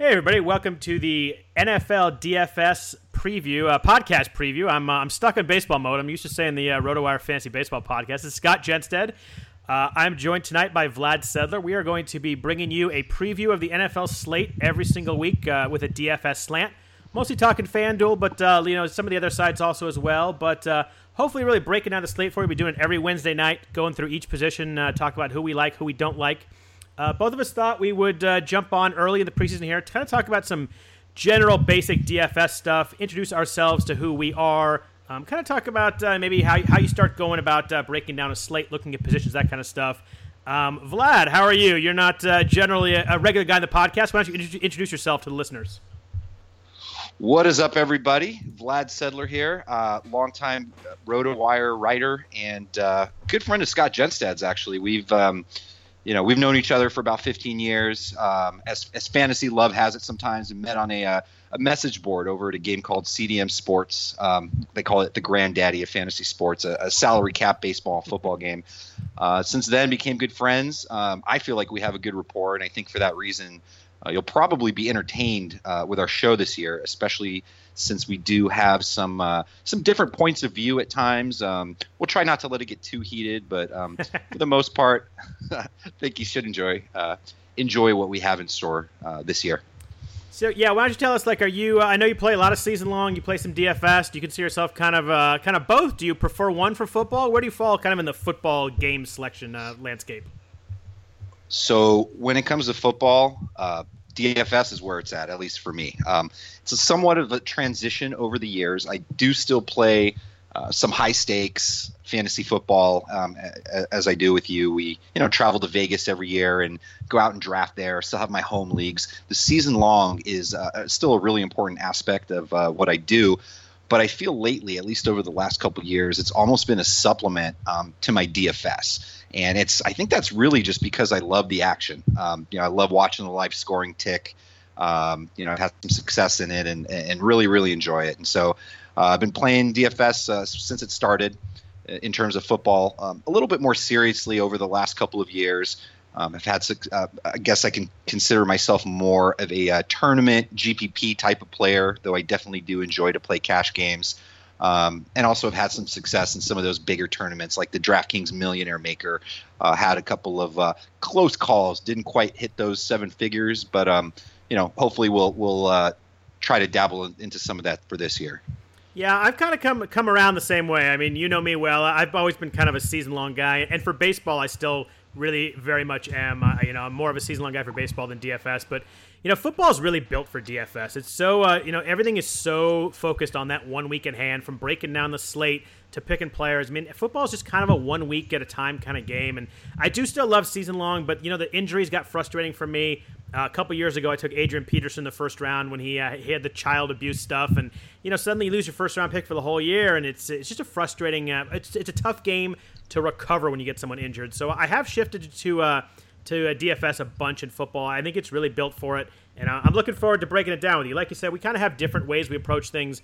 Hey everybody, welcome to the NFL DFS preview, podcast preview. I'm stuck in baseball mode. I'm used to saying the RotoWire Fantasy Baseball podcast. It's Scott Jenstad. I'm joined tonight by Vlad Sedler. We are going to be bringing you a preview of the NFL slate every single week with a DFS slant. Mostly talking FanDuel, but some of the other sides also as well. But hopefully really breaking down the slate for you. We'll be doing it every Wednesday night, going through each position, talk about who we like, who we don't like. Both of us thought we would jump on early in the preseason here to kind of talk about some general basic DFS stuff, introduce ourselves to who we are, kind of talk about maybe how you start going about breaking down a slate, looking at positions, that kind of stuff. Vlad, how are you? You're not generally a regular guy on the podcast. Why don't you introduce yourself to the listeners? What is up, everybody? Vlad Sedler here, longtime RotoWire writer and good friend of Scott Jenstad's, actually. We've known each other for about 15 years, as fantasy love has it sometimes, and met on a message board over at a game called CDM Sports. They call it the granddaddy of fantasy sports, a salary cap baseball and football game. Since then, became good friends. I feel like we have a good rapport, and I think for that reason, you'll probably be entertained with our show this year, especially since we do have some different points of view at times. We'll try not to let it get too heated, but for the most part, I think you should enjoy what we have in store this year. So yeah, why don't you tell us? Like, are you? I know you play a lot of season long. You play some DFS. Do you consider yourself kind of both? Do you prefer one for football? Where do you fall kind of in the football game selection landscape? So when it comes to football, DFS is where it's at least for me. It's a somewhat of a transition over the years. I do still play some high stakes fantasy football as I do with you. We travel to Vegas every year and go out and draft there. Still have my home leagues. The season long is still a really important aspect of what I do. But I feel lately, at least over the last couple of years, it's almost been a supplement to my DFS. And I think that's really just because I love the action. I love watching the live scoring tick. I've had some success in it and really, really enjoy it. And so I've been playing DFS since it started in terms of football a little bit more seriously over the last couple of years. I guess I can consider myself more of a tournament GPP type of player, though I definitely do enjoy to play cash games. and also have had some success in some of those bigger tournaments, like the DraftKings Millionaire Maker. Had a couple of close calls, didn't quite hit those seven figures, but you know, hopefully we'll try to dabble into some of that for this year. Yeah, I've kind of come around the same way. I mean, you know me well. I've always been kind of a season-long guy, and for baseball, I still really very much am. You know, I'm more of a season-long guy for baseball than DFS, but you know, football is really built for DFS. It's so, you know, everything is so focused on that 1 week at hand, from breaking down the slate to picking players. I mean, football is just kind of a 1 week at a time kind of game, and I do still love season-long, but you know, the injuries got frustrating for me. A couple years ago, I took Adrian Peterson the first round when he had the child abuse stuff, and you know, suddenly you lose your first round pick for the whole year, and it's just a frustrating. It's a tough game to recover when you get someone injured. So I have shifted to DFS a bunch in football. I think it's really built for it, and I'm looking forward to breaking it down with you. Like you said, we kind of have different ways we approach things.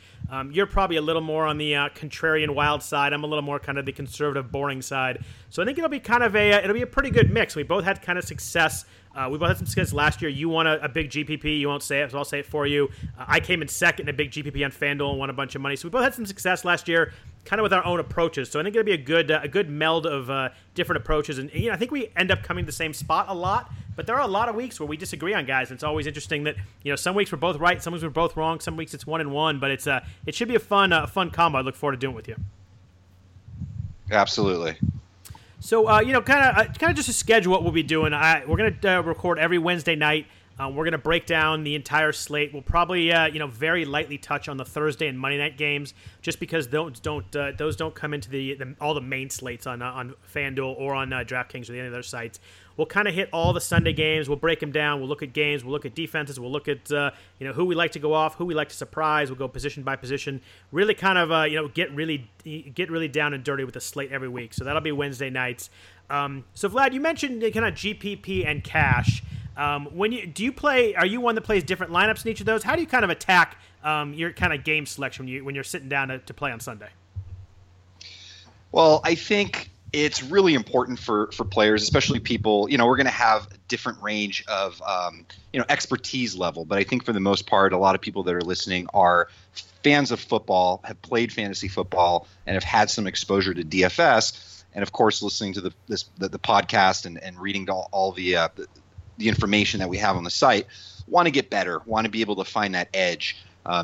You're probably a little more on the contrarian, wild side. I'm a little more kind of the conservative, boring side. So I think it'll be kind of a pretty good mix. We both had kind of success. We both had some success last year. You won a big GPP. You won't say it, so I'll say it for you. I came in second in a big GPP on FanDuel and won a bunch of money. So we both had some success last year, kind of with our own approaches. So I think it'll be a good meld of different approaches. And you know, I think we end up coming to the same spot a lot. But there are a lot of weeks where we disagree on guys, and it's always interesting that you know, some weeks we're both right, some weeks we're both wrong, some weeks it's 1-1. But it's it should be a fun combo. I look forward to doing it with you. Absolutely. So you know, kind of just to schedule what we'll be doing. We're gonna record every Wednesday night. We're gonna break down the entire slate. We'll probably you know, very lightly touch on the Thursday and Monday night games, just because those don't come into all the main slates on FanDuel or on DraftKings or any of their sites. We'll kind of hit all the Sunday games. We'll break them down. We'll look at games. We'll look at defenses. We'll look at you know, who we like to go off, who we like to surprise. We'll go position by position. Really kind of you know, get really down and dirty with the slate every week. So that'll be Wednesday nights. So Vlad, you mentioned kind of GPP and cash. Are you one that plays different lineups in each of those? How do you kind of attack your kind of game selection when you're sitting down to play on Sunday? Well, I think it's really important for players, especially people, you know, we're going to have a different range of, you know, expertise level. But I think for the most part, a lot of people that are listening are fans of football, have played fantasy football, and have had some exposure to DFS. And, of course, listening to the podcast and reading all the information that we have on the site, want to get better, want to be able to find that edge,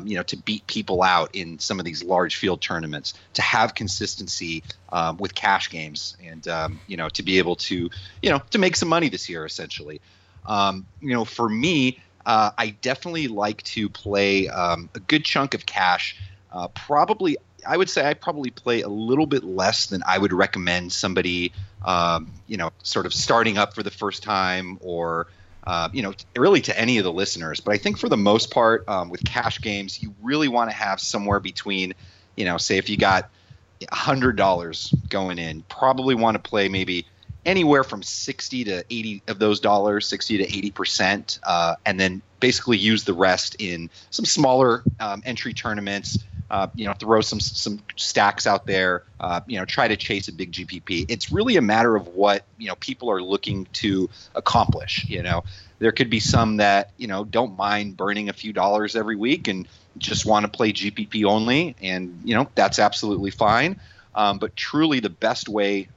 you know, to beat people out in some of these large field tournaments, to have consistency with cash games, and you know, to be able to, you know, to make some money this year, essentially. You know, for me, I definitely like to play a good chunk of cash. Probably, I would say I probably play a little bit less than I would recommend somebody, you know, sort of starting up for the first time, or you know, really to any of the listeners. But I think for the most part, with cash games, you really want to have somewhere between, you know, say if you got $100 going in, probably want to play maybe anywhere from 60 to 80 of those dollars, 60 to 80%, and then basically use the rest in some smaller entry tournaments. You know, throw some stacks out there. You know, try to chase a big GPP. It's really a matter of what, you know, people are looking to accomplish. You know, there could be some that, you know, don't mind burning a few dollars every week and just want to play GPP only, and you know, that's absolutely fine. But truly, the best way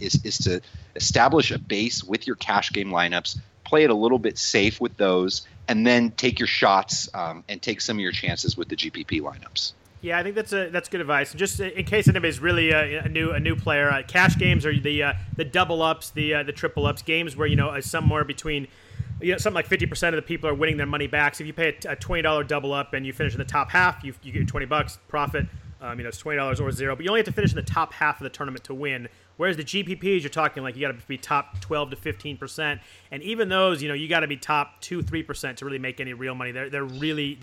is to establish a base with your cash game lineups. Play it a little bit safe with those, and then take your shots and take some of your chances with the GPP lineups. Yeah, I think that's good advice. Just in case anybody's really a new player, cash games are the double ups, the triple ups, games where, you know, somewhere between, you know, something like 50% of the people are winning their money back. So if you pay a $20 double up and you finish in the top half, you get $20 profit. You know, it's $20 or zero, but you only have to finish in the top half of the tournament to win. Whereas the GPPs, you're talking like you got to be top 12 to 15%, and even those, you know, you got to be top 2-3% to really make any real money. They're really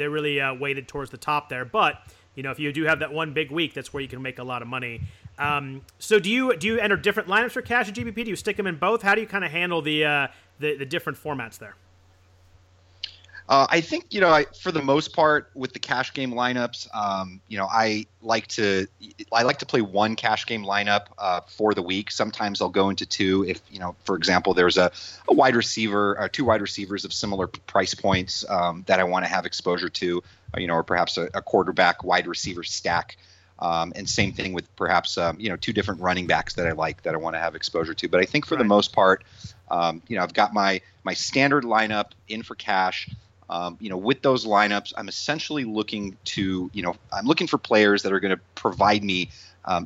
weighted towards the top there, but you know, if you do have that one big week, that's where you can make a lot of money. So do you enter different lineups for cash and GPP? Do you stick them in both? How do you kind of handle the different formats there? I think, you know, for the most part with the cash game lineups, you know, I like to play one cash game lineup for the week. Sometimes I'll go into two if, you know, for example, there's a wide receiver or two wide receivers of similar price points that I want to have exposure to, you know, or perhaps a quarterback wide receiver stack. And same thing with perhaps, two different running backs that I like that I want to have exposure to. But I think for the most part, I've got my standard lineup in for cash. With those lineups, I'm essentially looking to, I'm looking for players that are going to provide me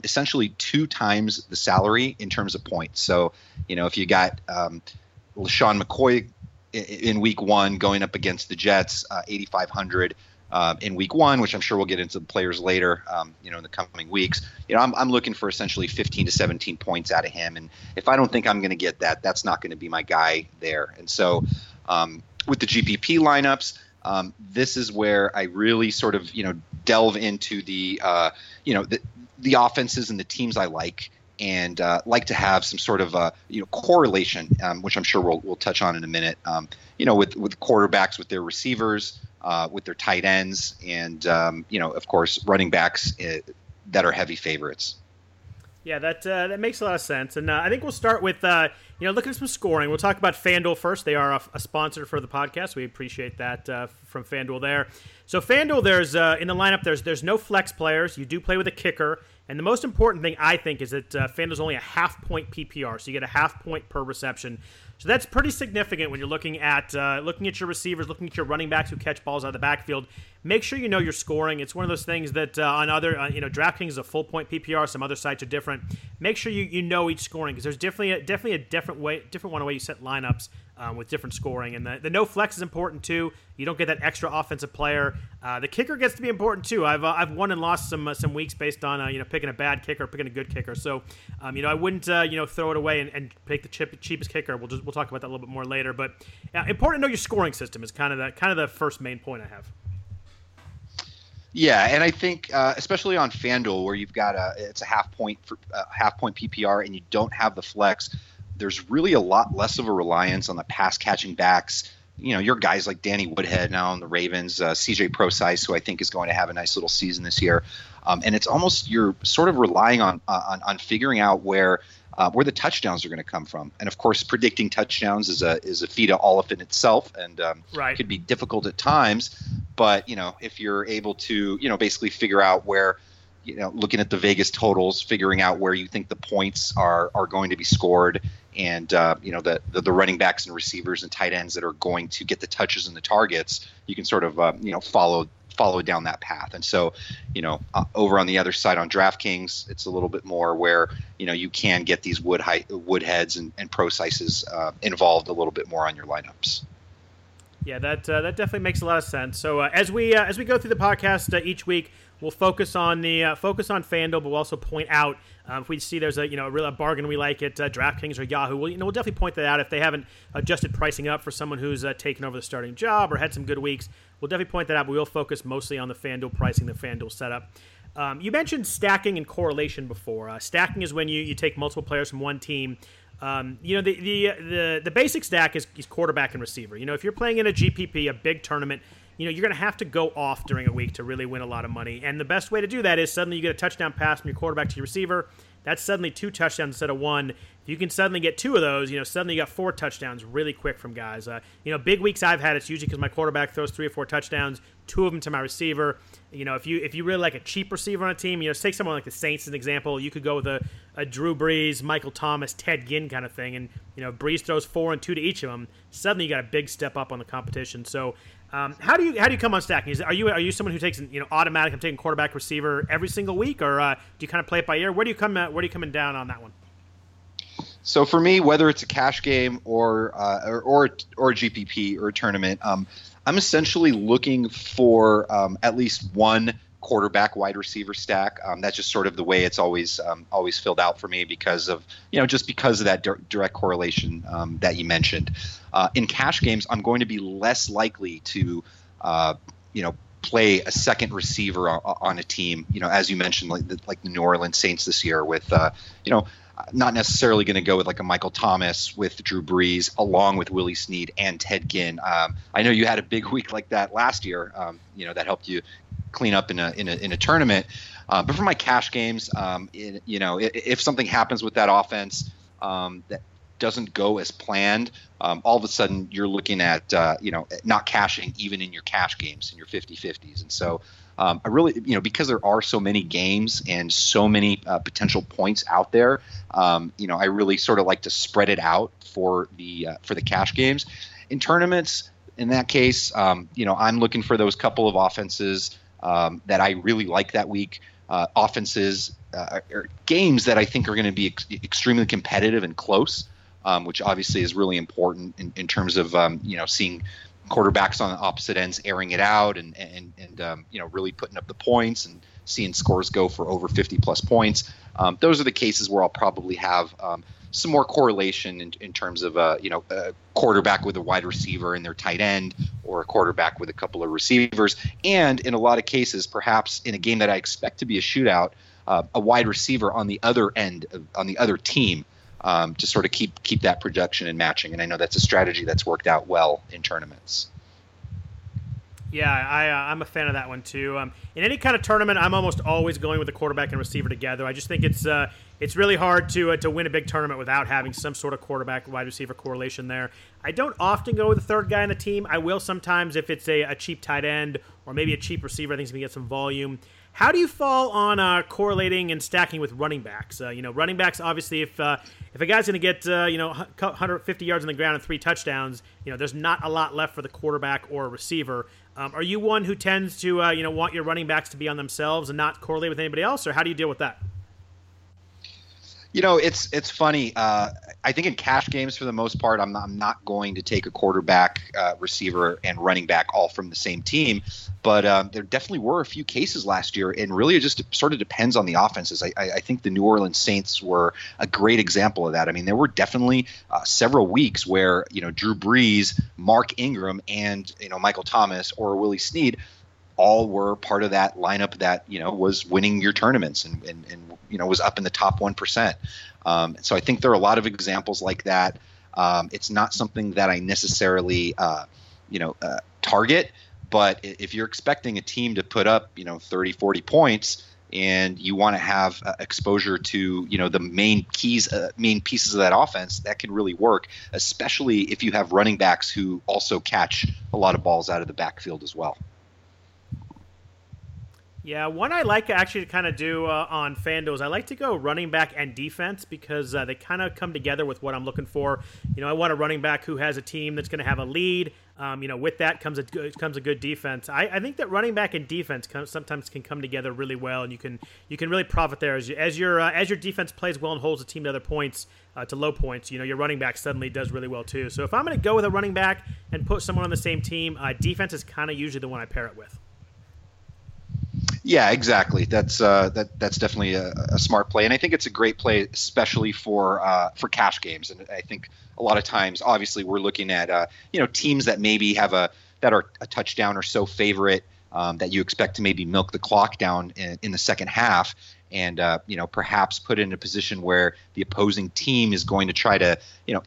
essentially 2 times the salary in terms of points. So, if you got LeSean McCoy in week 1 going up against the Jets, 8,500 in week 1, which I'm sure we'll get into the players later, in the coming weeks, I'm looking for essentially 15 to 17 points out of him. And if I don't think I'm going to get that, that's not going to be my guy there. And so, with the GPP lineups, this is where I really sort of, delve into the, the offenses and the teams I like, and like to have some sort of, correlation, which I'm sure we'll touch on in a minute, with quarterbacks, with their receivers, with their tight ends, and, of course, running backs that are heavy favorites. Yeah, that makes a lot of sense. And I think we'll start with, looking at some scoring. We'll talk about FanDuel first. They are a sponsor for the podcast. We appreciate that from FanDuel there. So FanDuel, there's in the lineup, there's no flex players. You do play with a kicker. And the most important thing, I think, is that FanDuel's only a half-point PPR, so you get a half-point per reception. So that's pretty significant when you're looking at your receivers, looking at your running backs who catch balls out of the backfield. Make sure you know your scoring. It's one of those things that on other, DraftKings is a full-point PPR. Some other sites are different. Make sure you know each scoring, because there's definitely a different way you set lineups with different scoring. And the no flex is important too. You don't get that extra offensive player. The kicker gets to be important too. I've won and lost some weeks based on picking a bad kicker, picking a good kicker. So I wouldn't throw it away and pick the cheapest kicker. We'll talk about that a little bit more later. But important to know your scoring system is kind of the first main point I have. Yeah, and I think especially on FanDuel, where you've got it's a half point PPR and you don't have the flex. There's really a lot less of a reliance on the pass-catching backs. Your guys like Danny Woodhead now on the Ravens, CJ Prosise, who I think is going to have a nice little season this year. And it's almost you're sort of relying on figuring out where the touchdowns are going to come from. And, of course, predicting touchdowns is a feat of all in itself, and could be difficult at times. But, if you're able to, basically figure out where – looking at the Vegas totals, figuring out where you think the points are going to be scored, and the running backs and receivers and tight ends that are going to get the touches and the targets, you can sort of follow down that path. And so, over on the other side on DraftKings, it's a little bit more where you can get these Woodheads and Prosises involved a little bit more on your lineups. Yeah, that definitely makes a lot of sense. So as we go through the podcast each week, we'll focus on FanDuel, but we'll also point out if we see there's a bargain we like at DraftKings or Yahoo. We'll definitely point that out if they haven't adjusted pricing up for someone who's taken over the starting job or had some good weeks. We'll definitely point that out. But we'll focus mostly on the FanDuel pricing, the FanDuel setup. You mentioned stacking and correlation before. Stacking is when you take multiple players from one team. The basic stack is quarterback and receiver. If you're playing in a GPP, a big tournament, you're going to have to go off during a week to really win a lot of money. And the best way to do that is suddenly you get a touchdown pass from your quarterback to your receiver. That's suddenly 2 touchdowns instead of 1. If you can suddenly get 2 of those, suddenly you got 4 touchdowns really quick from guys. Big weeks I've had, it's usually because my quarterback throws 3 or 4 touchdowns, 2 of them to my receiver. If you really like a cheap receiver on a team, take someone like the Saints as an example. You could go with a Drew Brees, Michael Thomas, Ted Ginn kind of thing, and Brees throws 4 and 2 to each of them. Suddenly you got a big step up on the competition. So how do you come on stacking? Are you someone who takes automatic? I'm taking quarterback, receiver every single week, or do you kind of play it by ear? Where are you coming down on that one? So for me, whether it's a cash game or a GPP or a tournament, I'm essentially looking for at least one quarterback wide receiver stack. That's just sort of the way it's always filled out for me because of that direct correlation that you mentioned. In cash games, I'm going to be less likely to play a second receiver on a team. As you mentioned, like the New Orleans Saints this year with not necessarily going to go with like a Michael Thomas with Drew Brees along with Willie Snead and Ted Ginn. I know you had a big week like that last year. That helped you clean up in a tournament. But for my cash games, if something happens with that offense that doesn't go as planned, all of a sudden you're looking at not cashing even in your cash games in your 50-50s. And so I really, because there are so many games and so many potential points out there, I really sort of like to spread it out for the cash games. In tournaments, in that case, I'm looking for those couple of offenses that I really like that week. Offenses or games that I think are going to be extremely competitive and close, which obviously is really important in terms of seeing quarterbacks on the opposite ends airing it out and really putting up the points and seeing scores go for over 50 plus points. Those are the cases where I'll probably have some more correlation in terms of a quarterback with a wide receiver and their tight end, or a quarterback with a couple of receivers. And in a lot of cases, perhaps in a game that I expect to be a shootout, a wide receiver on the other end, on the other team, to sort of keep that production and matching. And I know that's a strategy that's worked out well in tournaments. Yeah, I'm a fan of that one too. In any kind of tournament, I'm almost always going with the quarterback and receiver together. I just think it's really hard to win a big tournament without having some sort of quarterback wide receiver correlation there. I don't often go with the third guy on the team. I will sometimes if it's a cheap tight end or maybe a cheap receiver. I think he's going to get some volume. How do you fall on correlating and stacking with running backs? Running backs, obviously, if a guy's going to get 150 yards on the ground and 3 touchdowns, there's not a lot left for the quarterback or a receiver. Are you one who tends to want your running backs to be on themselves and not correlate with anybody else, or how do you deal with that? It's funny. I think in cash games, for the most part, I'm not going to take a quarterback, receiver, and running back all from the same team. But there definitely were a few cases last year, and really it just sort of depends on the offenses. I think the New Orleans Saints were a great example of that. I mean, there were definitely several weeks where Drew Brees, Mark Ingram, and Michael Thomas or Willie Snead all were part of that lineup that, was winning your tournaments and was up in the top 1%. So I think there are a lot of examples like that. It's not something that I necessarily, target, but if you're expecting a team to put up, 30, 40 points and you want to have exposure to, the main pieces of that offense, that can really work, especially if you have running backs who also catch a lot of balls out of the backfield as well. Yeah, one I like actually to kind of do on FanDuel is I like to go running back and defense because they kind of come together with what I'm looking for. I want a running back who has a team that's going to have a lead. With that comes a good defense. I think that running back and defense sometimes can come together really well, and you can really profit there as your defense plays well and holds the team to other points, to low points. Your running back suddenly does really well too. So if I'm going to go with a running back and put someone on the same team, defense is kind of usually the one I pair it with. Yeah, exactly. That's definitely a smart play, and I think it's a great play, especially for cash games. And I think a lot of times, obviously, we're looking at teams that maybe are a touchdown or so favorite, that you expect to maybe milk the clock down in the second half, and perhaps put in a position where the opposing team is going to try to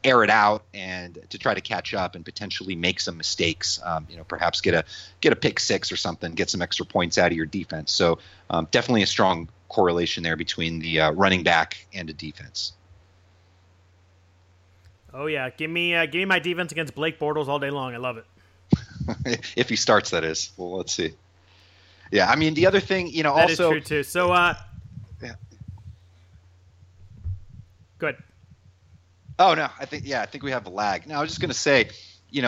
air it out and to try to catch up and potentially make some mistakes, perhaps get a pick six or something, get some extra points out of your defense. So definitely a strong correlation there between the running back and the defense. Oh yeah, give me my defense against Blake Bortles all day long. I love it. If he starts, that is. Well, let's see. Yeah, I mean the other thing, that also is true too. So. Good. Oh, no, I think we have a lag. Now, I was just going to say,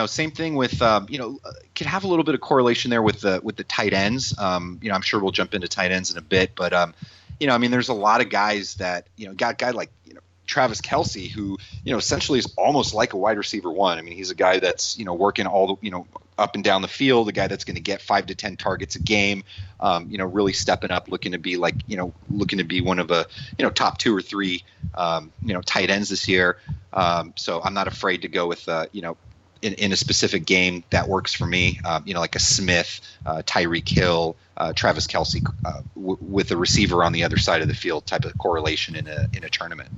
same thing with, could have a little bit of correlation there with the tight ends. I'm sure we'll jump into tight ends in a bit, but, there's a lot of guys that, got a guy like, Travis Kelce, who, essentially is almost like a wide receiver one. I mean, he's a guy that's, working all the, up and down the field, a guy that's going to get 5 to 10 targets a game, really stepping up, looking to be one of a, top 2 or 3, tight ends this year. So I'm not afraid to go with, in a specific game that works for me, like a Smith, Tyreek Hill, Travis Kelce with a receiver on the other side of the field type of correlation in a tournament.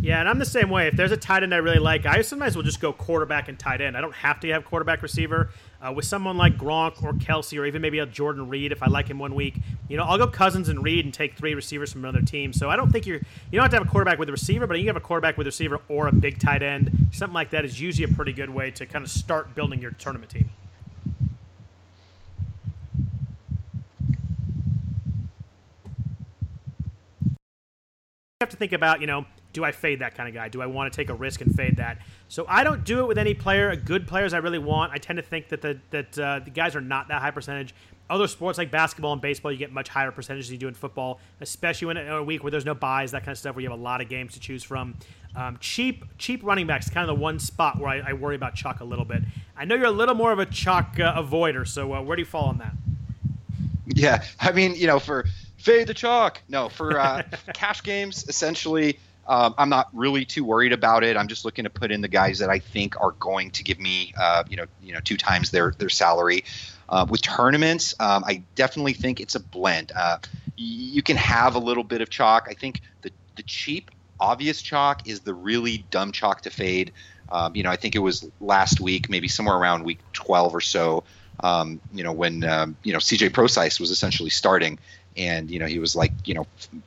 Yeah, and I'm the same way. If there's a tight end I really like, I sometimes will just go quarterback and tight end. I don't have to have quarterback receiver. With someone like Gronk or Kelce or even maybe a Jordan Reed, if I like him one week, I'll go Cousins and Reed and take 3 receivers from another team. So I don't think you don't have to have a quarterback with a receiver, but you can have a quarterback with a receiver or a big tight end. Something like that is usually a pretty good way to kind of start building your tournament team. have to think about, you know, do I fade that kind of guy? Do I want to take a risk and fade that? So I don't do it with any player, good players I really want. I tend to think that the guys are not that high percentage. Other sports like basketball and baseball, you get much higher percentages than you do in football, especially in a week where there's no buys, that kind of stuff, where you have a lot of games to choose from. Cheap running backs, kind of the one spot where I worry about chalk a little bit. I know you're a little more of a chalk avoider, so where do you fall on that? Yeah, I mean, you know, for fade the chalk. No, for cash games, essentially, I'm not really too worried about it. I'm just looking to put in the guys that I think are going to give me, two times their salary. With tournaments, I definitely think it's a blend. You can have a little bit of chalk. I think the cheap, obvious chalk is the really dumb chalk to fade. I think it was last week, maybe somewhere around week 12 or so, when, CJ Prosise was essentially starting and, he was like, $4,000,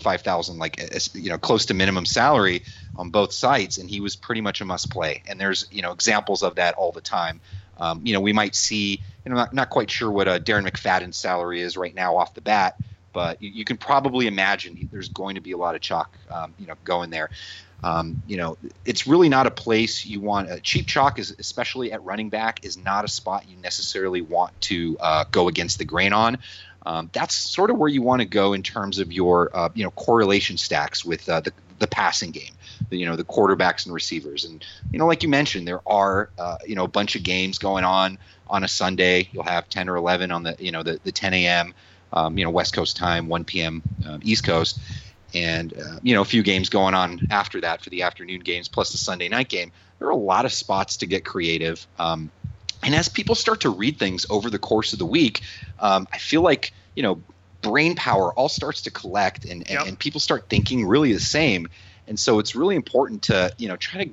$5,000, close to minimum salary on both sides. And he was pretty much a must play. And there's, examples of that all the time. We might see, and I'm not quite sure what Darren McFadden's salary is right now off the bat, but you can probably imagine there's going to be a lot of chalk, going there. It's really not a place you want. Cheap chalk, is especially at running back, is not a spot you necessarily want to go against the grain on. That's sort of where you want to go in terms of your, correlation stacks with the passing game, the quarterbacks and receivers. And, like you mentioned, there are, a bunch of games going on a Sunday. You'll have 10 or 11 on the 10 a.m., West Coast time, 1 p.m. East Coast. And, a few games going on after that for the afternoon games, plus the Sunday night game. There are a lot of spots to get creative. And as people start to read things over the course of the week, I feel like, brain power all starts to collect and people start thinking really the same. And so it's really important to, try to,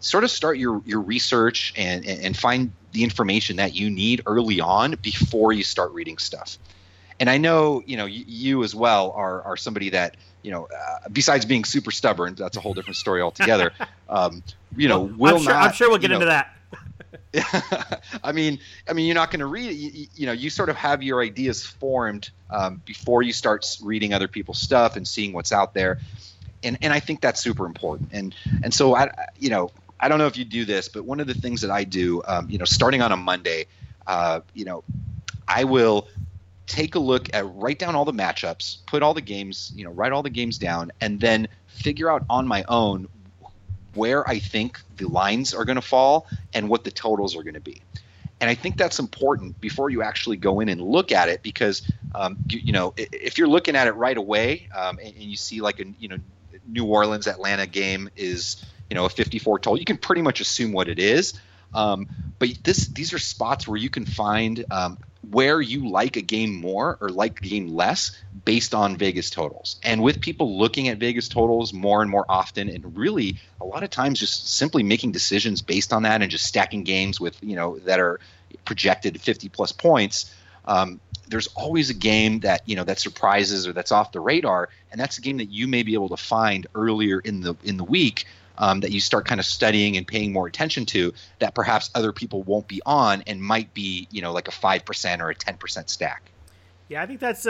sort of start your research and find the information that you need early on before you start reading stuff. And I know, you as well are somebody that, besides being super stubborn, that's a whole different story altogether. I'm sure we'll get into that. I mean, you're not going to read it. You sort of have your ideas formed before you start reading other people's stuff and seeing what's out there, and I think that's super important. And so I don't know if you do this, but one of the things that I do, starting on a Monday, I will take a look at, write down all the matchups, put all the games, write all the games down, and then figure out on my own where I think the lines are going to fall and what the totals are going to be. And I think that's important before you actually go in and look at it, because, if you're looking at it right away and you see like a New Orleans Atlanta game is, a 54 total, you can pretty much assume what it is. But these are spots where you can find where you like a game more or like the game less based on Vegas totals. And with people looking at Vegas totals more and more often, and really a lot of times just simply making decisions based on that and just stacking games with, that are projected 50 plus points, there's always a game that, that surprises or that's off the radar. And that's a game that you may be able to find earlier in the week, that you start kind of studying and paying more attention to, that perhaps other people won't be on and might be, like a 5% or a 10% stack. Yeah, I think that's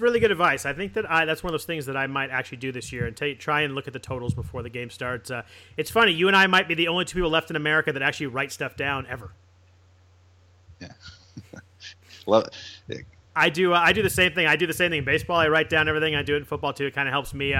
really good advice. I think that that's one of those things that I might actually do this year and try and look at the totals before the game starts. It's funny, you and I might be the only two people left in America that actually write stuff down ever. Yeah. Well, I do the same thing. I do the same thing in baseball. I write down everything. I do it in football too. It kind of helps me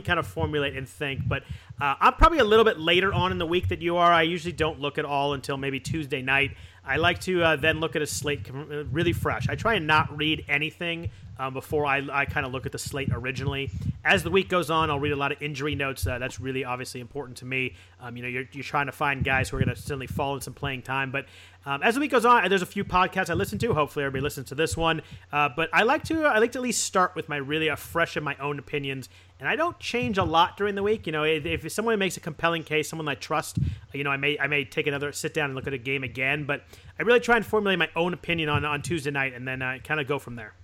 kind of formulate and think. But I'm probably a little bit later on in the week that you are. I usually don't look at all until maybe Tuesday night. I like to then look at a slate really fresh. I try and not read anything before I kind of look at the slate originally. As the week goes on, I'll read a lot of injury notes. That's really obviously important to me. You're trying to find guys who are going to suddenly fall in some playing time. But as the week goes on, there's a few podcasts I listen to. Hopefully everybody listens to this one. But I like to at least start with my really fresh in my own opinions. And I don't change a lot during the week. If someone makes a compelling case, someone I trust, I may take another sit down and look at a game again. But I really try and formulate my own opinion on Tuesday night and then kind of go from there.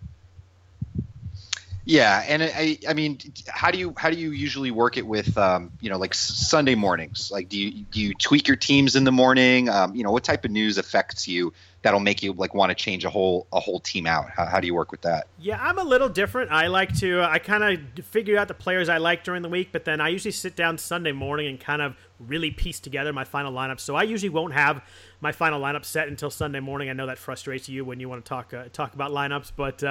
Yeah, and I mean, how do you usually work it with like Sunday mornings? Like, do you tweak your teams in the morning? What type of news affects you that'll make you like want to change a whole team out. How do you work with that? Yeah, I'm a little different. I like to kind of figure out the players I like during the week, but then I usually sit down Sunday morning and kind of really piece together my final lineup. So I usually won't have my final lineup set until Sunday morning. I know that frustrates you when you want to talk about lineups, but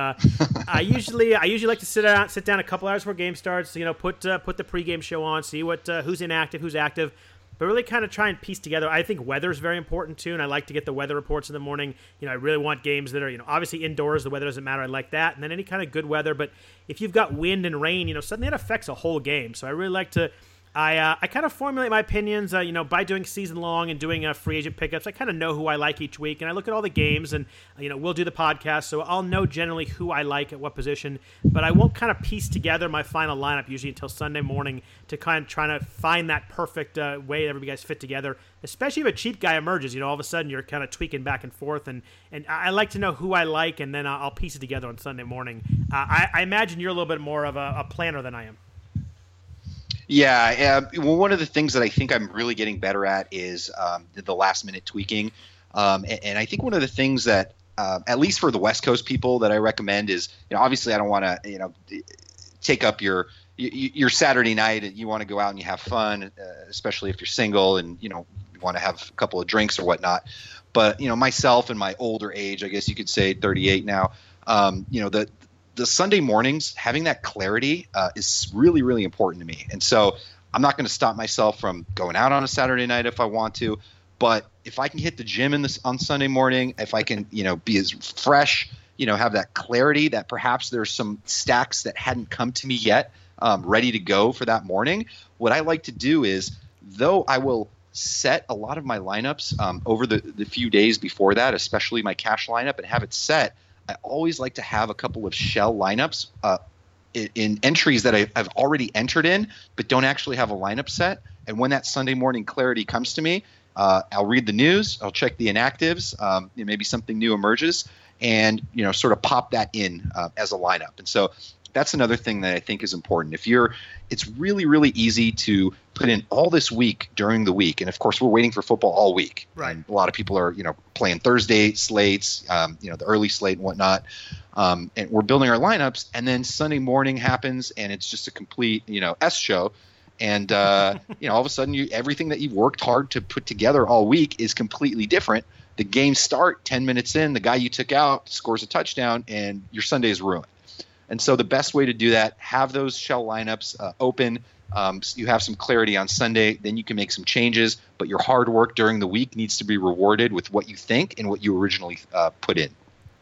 I usually like to sit down a couple hours before game starts. You know, put the pregame show on, see what who's inactive, who's active. But really kind of try and piece together. I think weather is very important, too, and I like to get the weather reports in the morning. You know, I really want games that are, you know, obviously indoors. The weather doesn't matter. I like that. And then any kind of good weather. But if you've got wind and rain, you know, suddenly it affects a whole game. So I really like to – I kind of formulate my opinions, you know, by doing season-long and doing free agent pickups. I kind of know who I like each week. And I look at all the games and, you know, we'll do the podcast. So I'll know generally who I like at what position. But I won't kind of piece together my final lineup usually until Sunday morning to kind of trying to find that perfect way that everybody guys fit together, especially if a cheap guy emerges. You know, all of a sudden you're kind of tweaking back and forth. And I like to know who I like, and then I'll piece it together on Sunday morning. I imagine you're a little bit more of a planner than I am. Yeah. Well, one of the things that I think I'm really getting better at is the last minute tweaking. And I think one of the things that, at least for the West Coast people, that I recommend is, you know, obviously I don't want to, you know, take up your Saturday night. You want to go out and you have fun, especially if you're single and, you know, you want to have a couple of drinks or whatnot. But, you know, myself and my older age, I guess you could say 38 now, you know, the Sunday mornings, having that clarity is really, really important to me. And so I'm not going to stop myself from going out on a Saturday night if I want to. But if I can hit the gym on Sunday morning, if I can, you know, be as fresh, you know, have that clarity that perhaps there's some stacks that hadn't come to me yet ready to go for that morning. What I like to do is, though I will set a lot of my lineups over the few days before that, especially my cash lineup, and have it set, I always like to have a couple of shell lineups in entries that I've already entered in, but don't actually have a lineup set. And when that Sunday morning clarity comes to me, I'll read the news, I'll check the inactives, maybe something new emerges, and you know, sort of pop that in as a lineup. And so that's another thing that I think is important. It's really, really easy to put in all this week during the week. And of course we're waiting for football all week. Right. And a lot of people are, you know, playing Thursday slates, you know, the early slate and whatnot. And we're building our lineups, and then Sunday morning happens and it's just a complete, you know, S show. And, you know, all of a sudden everything that you've worked hard to put together all week is completely different. The game start 10 minutes in, the guy you took out scores a touchdown and your Sunday is ruined. And so the best way to do that, have those shell lineups open. So you have some clarity on Sunday. Then you can make some changes. But your hard work during the week needs to be rewarded with what you think and what you originally put in.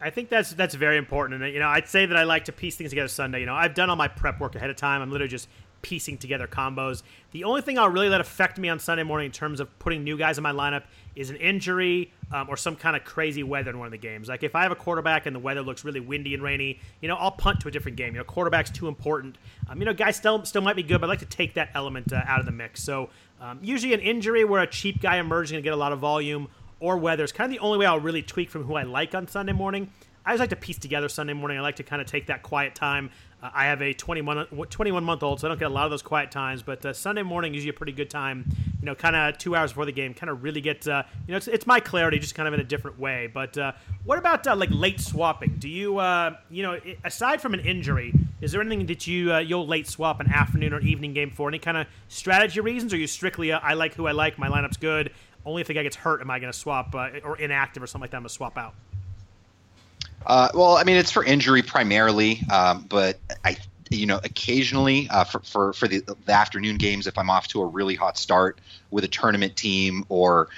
I think that's very important. And, you know, I'd say that I like to piece things together Sunday. You know, I've done all my prep work ahead of time. I'm literally just piecing together combos. The only thing I'll really let affect me on Sunday morning in terms of putting new guys in my lineup is an injury or some kind of crazy weather in one of the games. Like if I have a quarterback and the weather looks really windy and rainy, you know, I'll punt to a different game. You know, quarterback's too important. You know, guys still might be good, but I like to take that element out of the mix. So usually an injury where a cheap guy emerges and get a lot of volume, or weather is kind of the only way I'll really tweak from who I like on Sunday morning. I just like to piece together Sunday morning. I like to kind of take that quiet time. I have a 21-month-old, so I don't get a lot of those quiet times. But Sunday morning is usually a pretty good time, you know, kind of 2 hours before the game, kind of really get, you know, it's my clarity, just kind of in a different way. But what about, like, late swapping? Do you, you know, aside from an injury, is there anything that you'll late swap an afternoon or evening game for? Any kind of strategy reasons? Or are you strictly, I like who I like, my lineup's good, only if the guy gets hurt am I going to swap or inactive or something like that, I'm going to swap out? Well, I mean, it's for injury primarily, but I, you know, occasionally for the afternoon games, if I'm off to a really hot start with a tournament team or,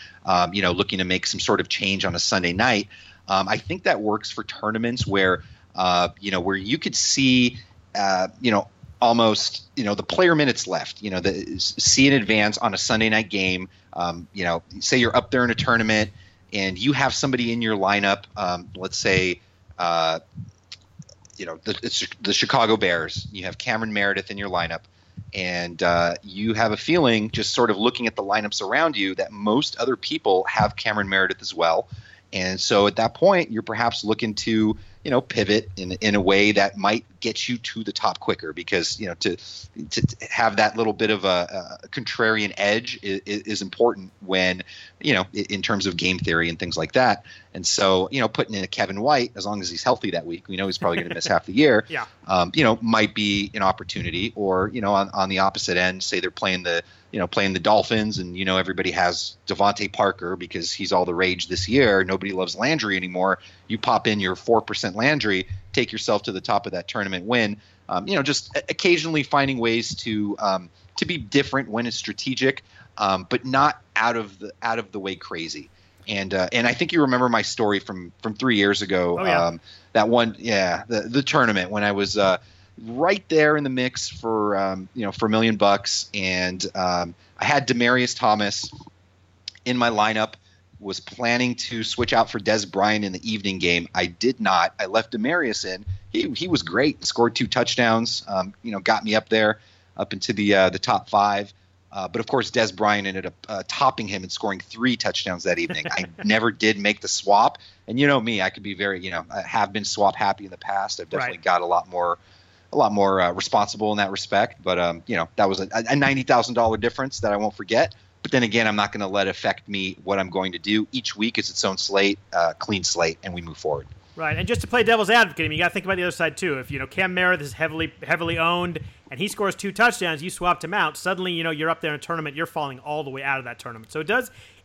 you know, looking to make some sort of change on a Sunday night, I think that works for tournaments where, you know, where you could see, you know, almost, you know, the player minutes left, you know, see in advance on a Sunday night game, you know, say you're up there in a tournament and you have somebody in your lineup, let's say, you know, the Chicago Bears, you have Cameron Meredith in your lineup, and you have a feeling, just sort of looking at the lineups around you, that most other people have Cameron Meredith as well. And so at that point, you're perhaps looking to, you you know, pivot in a way that might get you to the top quicker, because, you know, to have that little bit of a contrarian edge is important when, you know, in terms of game theory and things like that. And so, you know, putting in a Kevin White, as long as he's healthy that week, we know he's probably going to miss half the year, yeah. You know, might be an opportunity. Or, you know, on the opposite end, say they're playing the Dolphins, and, you know, everybody has Devontae Parker because he's all the rage this year. Nobody loves Landry anymore. You pop in your 4% Landry, take yourself to the top of that tournament win. You know, just occasionally finding ways to be different when it's strategic, but not out of the way crazy. And I think you remember my story from 3 years ago. Oh, yeah. That one, yeah, the tournament when I was right there in the mix for for $1 million, and I had Demaryius Thomas in my lineup. Was planning to switch out for Dez Bryant in the evening game. I did not. I left Demaryius in. He was great. Scored 2 touchdowns. Got me up into the top 5. But of course, Dez Bryant ended up topping him and scoring 3 touchdowns that evening. I never did make the swap. And you know me, I could be very, I have been swap happy in the past. I've definitely got a lot more responsible in that respect. But, that was a $90,000 difference that I won't forget. But then again, I'm not going to let it affect me what I'm going to do. Each week is its own slate, clean slate, and we move forward. Right, and just to play devil's advocate, I mean, you got to think about the other side too. If Cam Meredith is heavily owned and he scores 2 touchdowns, you swapped him out. Suddenly, you're up there in a tournament, you're falling all the way out of that tournament. So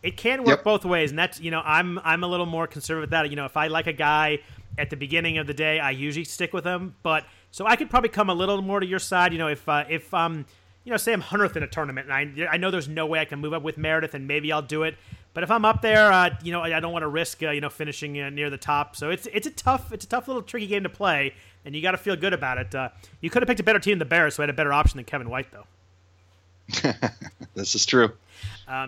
it can work both ways, and that's I'm a little more conservative with that. If I like a guy at the beginning of the day, I usually stick with him. But so I could probably come a little more to your side. Say I'm 100th in a tournament, and I know there's no way I can move up with Meredith, and maybe I'll do it. But if I'm up there, I don't want to risk, finishing near the top. So it's a tough little tricky game to play, and you got to feel good about it. You could have picked a better team than the Bears, so I had a better option than Kevin White, though. This is true.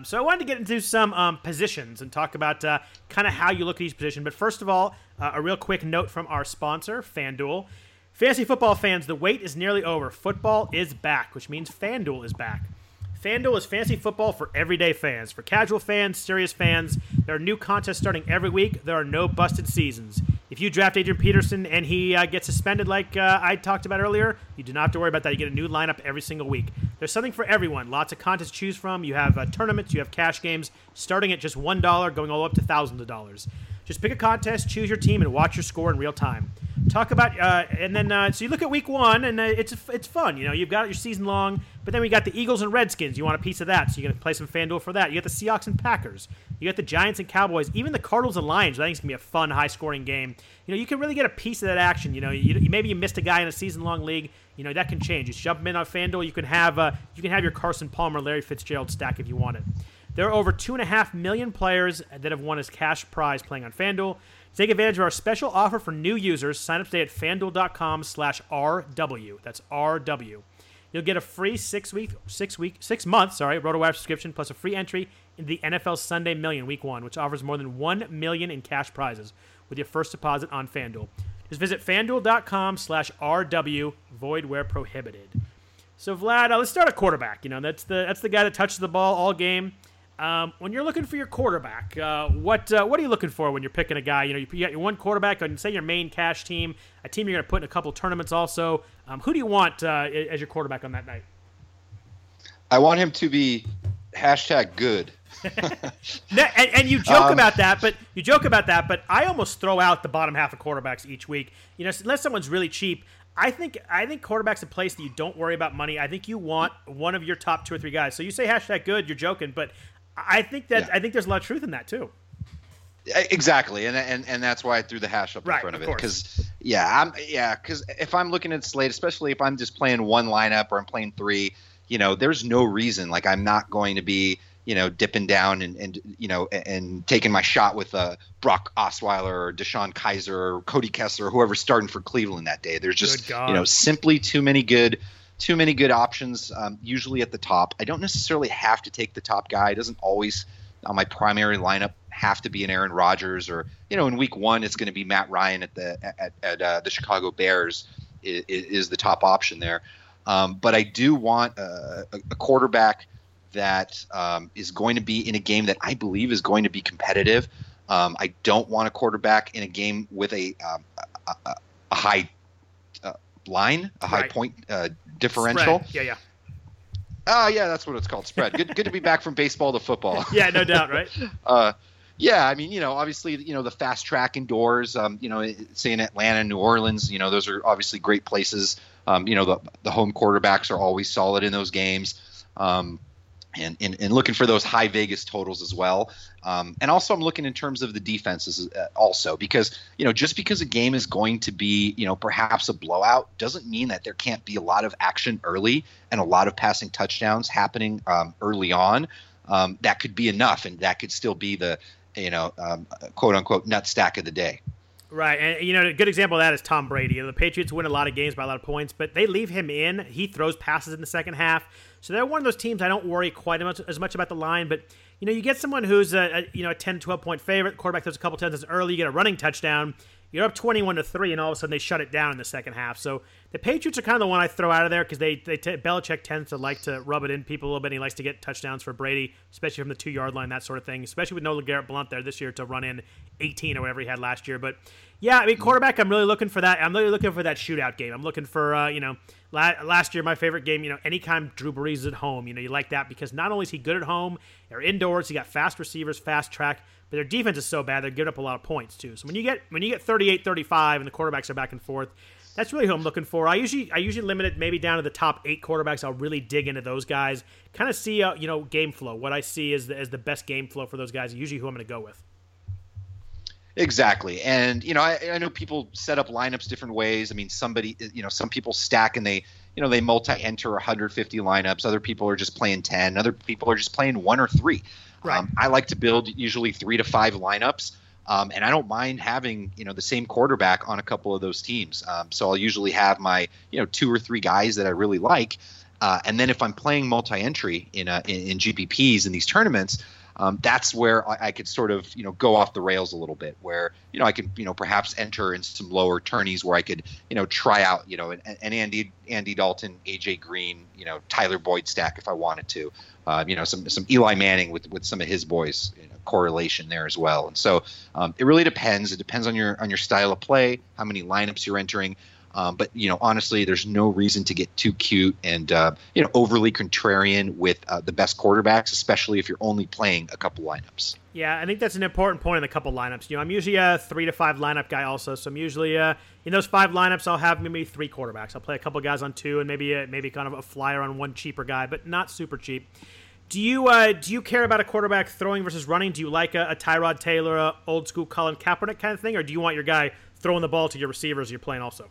So I wanted to get into some positions and talk about kind of how you look at each position. But first of all, a real quick note from our sponsor, FanDuel. Fantasy football fans, the wait is nearly over. Football is back, which means FanDuel is back. FanDuel is fantasy football for everyday fans. For casual fans, serious fans, there are new contests starting every week. There are no busted seasons. If you draft Adrian Peterson and he gets suspended like I talked about earlier, you do not have to worry about that. You get a new lineup every single week. There's something for everyone. Lots of contests to choose from. You have tournaments. You have cash games starting at just $1, going all up to thousands of dollars. Just pick a contest, choose your team, and watch your score in real time. Talk about so you look at week one, and it's fun. You've got your season long, but then we got the Eagles and Redskins. You want a piece of that, so you're going to play some FanDuel for that. You got the Seahawks and Packers. You got the Giants and Cowboys. Even the Cardinals and Lions, I think it's going to be a fun, high-scoring game. You can really get a piece of that action. Maybe you missed a guy in a season-long league. That can change. You jump in on FanDuel. You can have your Carson Palmer, Larry Fitzgerald stack if you want it. There are over 2.5 million players that have won as cash prize playing on FanDuel. Take advantage of our special offer for new users. Sign up today at FanDuel.com/RW. That's RW. You'll get a free 6-month RotoWire subscription plus a free entry in the NFL Sunday Million Week 1, which offers more than $1 million in cash prizes with your first deposit on FanDuel. Just visit FanDuel.com/RW, void where prohibited. So, Vlad, let's start at quarterback. That's the guy that touches the ball all game. When you're looking for your quarterback, what are you looking for when you're picking a guy? You got your one quarterback on, say, your main cash team, a team you're going to put in a couple tournaments also. Who do you want as your quarterback on that night? I want him to be #good. and you joke about that, but I almost throw out the bottom half of quarterbacks each week. Unless someone's really cheap, I think quarterback's a place that you don't worry about money. I think you want one of your top 2 or 3 guys. So you say #good, you're joking, but I think that I think there's a lot of truth in that too. Exactly, and that's why I threw the hash up in front of it, because because if I'm looking at slate, especially if I'm just playing one lineup or I'm playing 3, there's no reason I'm not going to be dipping down and taking my shot with Brock Osweiler or Deshaun Kaiser or Cody Kessler or whoever's starting for Cleveland that day. There's just simply too many good options usually at the top. I don't necessarily have to take the top guy. It doesn't always on my primary lineup have to be an Aaron Rodgers or in week one it's going to be Matt Ryan at the Chicago Bears is the top option there. But I do want a quarterback that is going to be in a game that I believe is going to be competitive. I don't want a quarterback in a game with a high line, a high point differential. Spread. Yeah. Oh, yeah, that's what it's called, spread. Good to be back from baseball to football. Yeah, no doubt, right? Yeah, I mean, obviously, the fast track indoors, say in Atlanta, New Orleans, those are obviously great places. The home quarterbacks are always solid in those games. And looking for those high Vegas totals as well. And also I'm looking in terms of the defenses also, because, just because a game is going to be, perhaps a blowout doesn't mean that there can't be a lot of action early and a lot of passing touchdowns happening early on. That could be enough, and that could still be the, quote unquote nut stack of the day. Right. And, a good example of that is Tom Brady. The Patriots win a lot of games by a lot of points, but they leave him in. He throws passes in the second half. So they're one of those teams I don't worry quite as much about the line. But, you get someone who's a 10, 12-point favorite. Quarterback throws a couple touchdowns early. You get a running touchdown. You're up 21-3, and all of a sudden they shut it down in the second half. So the Patriots are kind of the one I throw out of there because Belichick tends to like to rub it in people a little bit. And he likes to get touchdowns for Brady, especially from the 2-yard line, that sort of thing, especially with no LeGarrette Blount there this year to run in 18 or whatever he had last year. But, yeah, I mean, quarterback, I'm really looking for that. I'm really looking for that shootout game. I'm looking for, last year my favorite game, anytime Drew Brees is at home, you like that because not only is he good at home, they're indoors, he got fast receivers, fast track, but their defense is so bad they're giving up a lot of points too. So when you get 38-35 and the quarterbacks are back and forth, that's really who I'm looking for. I usually limit it maybe down to the top 8 quarterbacks. I'll really dig into those guys, kind of see game flow. What I see is the best game flow for those guys, usually who I'm going to go with. Exactly. And, I know people set up lineups different ways. I mean, some people stack and they multi-enter 150 lineups. Other people are just playing 10. Other people are just playing 1 or 3. Right. I like to build usually 3 to 5 lineups. And I don't mind having, the same quarterback on a couple of those teams. So I'll usually have my, 2 or 3 guys that I really like. And then if I'm playing multi-entry in GPPs in these tournaments, that's where I could sort of, go off the rails a little bit where, I could, perhaps enter in some lower tourneys where I could, try out, an Andy Dalton, AJ Green, Tyler Boyd stack if I wanted to, some Eli Manning with some of his boys, correlation there as well. And so it really depends. It depends on your style of play, how many lineups you're entering. But, honestly, there's no reason to get too cute and, overly contrarian with the best quarterbacks, especially if you're only playing a couple lineups. Yeah, I think that's an important point in a couple lineups. I'm usually a 3 to 5 lineup guy also, so I'm usually in those 5 lineups, I'll have maybe 3 quarterbacks. I'll play a couple guys on 2 and maybe kind of a flyer on 1 cheaper guy, but not super cheap. Do you care about a quarterback throwing versus running? Do you like a Tyrod Taylor, old school Colin Kaepernick kind of thing, or do you want your guy throwing the ball to your receivers you're playing also?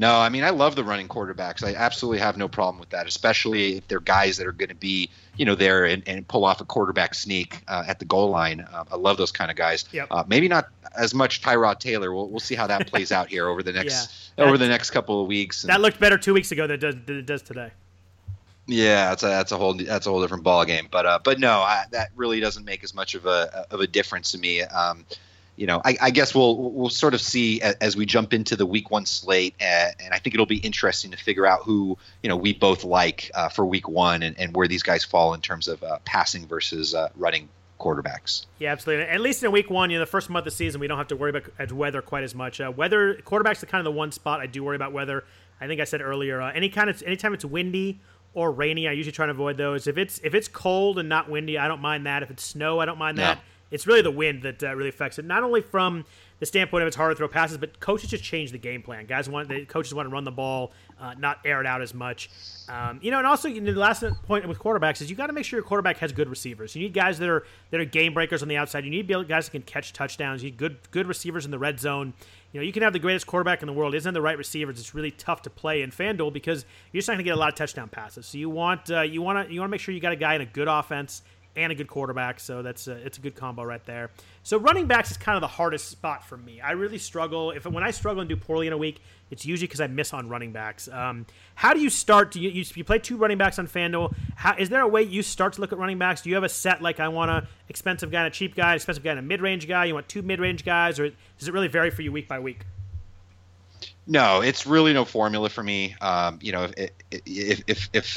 No, I mean, I love the running quarterbacks. I absolutely have no problem with that, especially if they're guys that are going to be, there and pull off a quarterback sneak at the goal line. I love those kind of guys. Yep. Maybe not as much Tyrod Taylor. We'll see how that plays out here over the next couple of weeks. That looked better 2 weeks ago than it does today. Yeah, that's a whole different ballgame. But no, that really doesn't make as much of a difference to me. I guess we'll sort of see as we jump into the week one slate, and I think it'll be interesting to figure out who we both like for week one and where these guys fall in terms of passing versus running quarterbacks. Yeah, absolutely. At least in week one, the first month of the season, we don't have to worry about weather quite as much. Weather quarterbacks are kind of the one spot I do worry about weather. I think I said earlier, anytime it's windy or rainy, I usually try to avoid those. If it's cold and not windy, I don't mind that. If it's snow, I don't mind that. It's really the wind that really affects it. Not only from the standpoint of it's harder to throw passes, but coaches just change the game plan. Coaches want to run the ball, not air it out as much. And also the last point with quarterbacks is you got to make sure your quarterback has good receivers. You need guys that are game breakers on the outside. You need guys that can catch touchdowns. You need good receivers in the red zone. You can have the greatest quarterback in the world. Isn't the right receivers? It's really tough to play in FanDuel because you're just not going to get a lot of touchdown passes. So you want to make sure you got a guy in a good offense and a good quarterback, so it's a good combo right there. So running backs is kind of the hardest spot for me. I really struggle. When I struggle and do poorly in a week, it's usually because I miss on running backs. How do you start? Do you play 2 running backs on FanDuel? Is there a way you start to look at running backs? Do you have a set like I want a expensive guy and a cheap guy, expensive guy and a mid-range guy? You want 2 mid-range guys, or does it really vary for you week by week? No, it's really no formula for me. If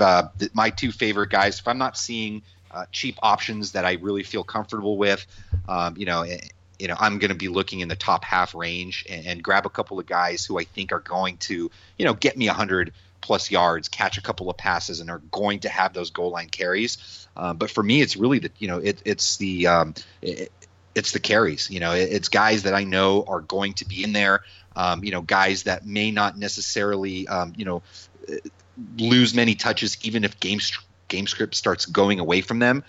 my 2 favorite guys, if I'm not seeing cheap options that I really feel comfortable with, you know, I'm going to be looking in the top half range and grab a couple of guys who I think are going to, you know, get me 100 plus yards, catch a couple of passes, and are going to have those goal line carries. But for me, it's really the, you know, it's the carries. You know, it's guys that I know are going to be in there. You know, guys that may not necessarily, you know, lose many touches, even if game script starts going away from them.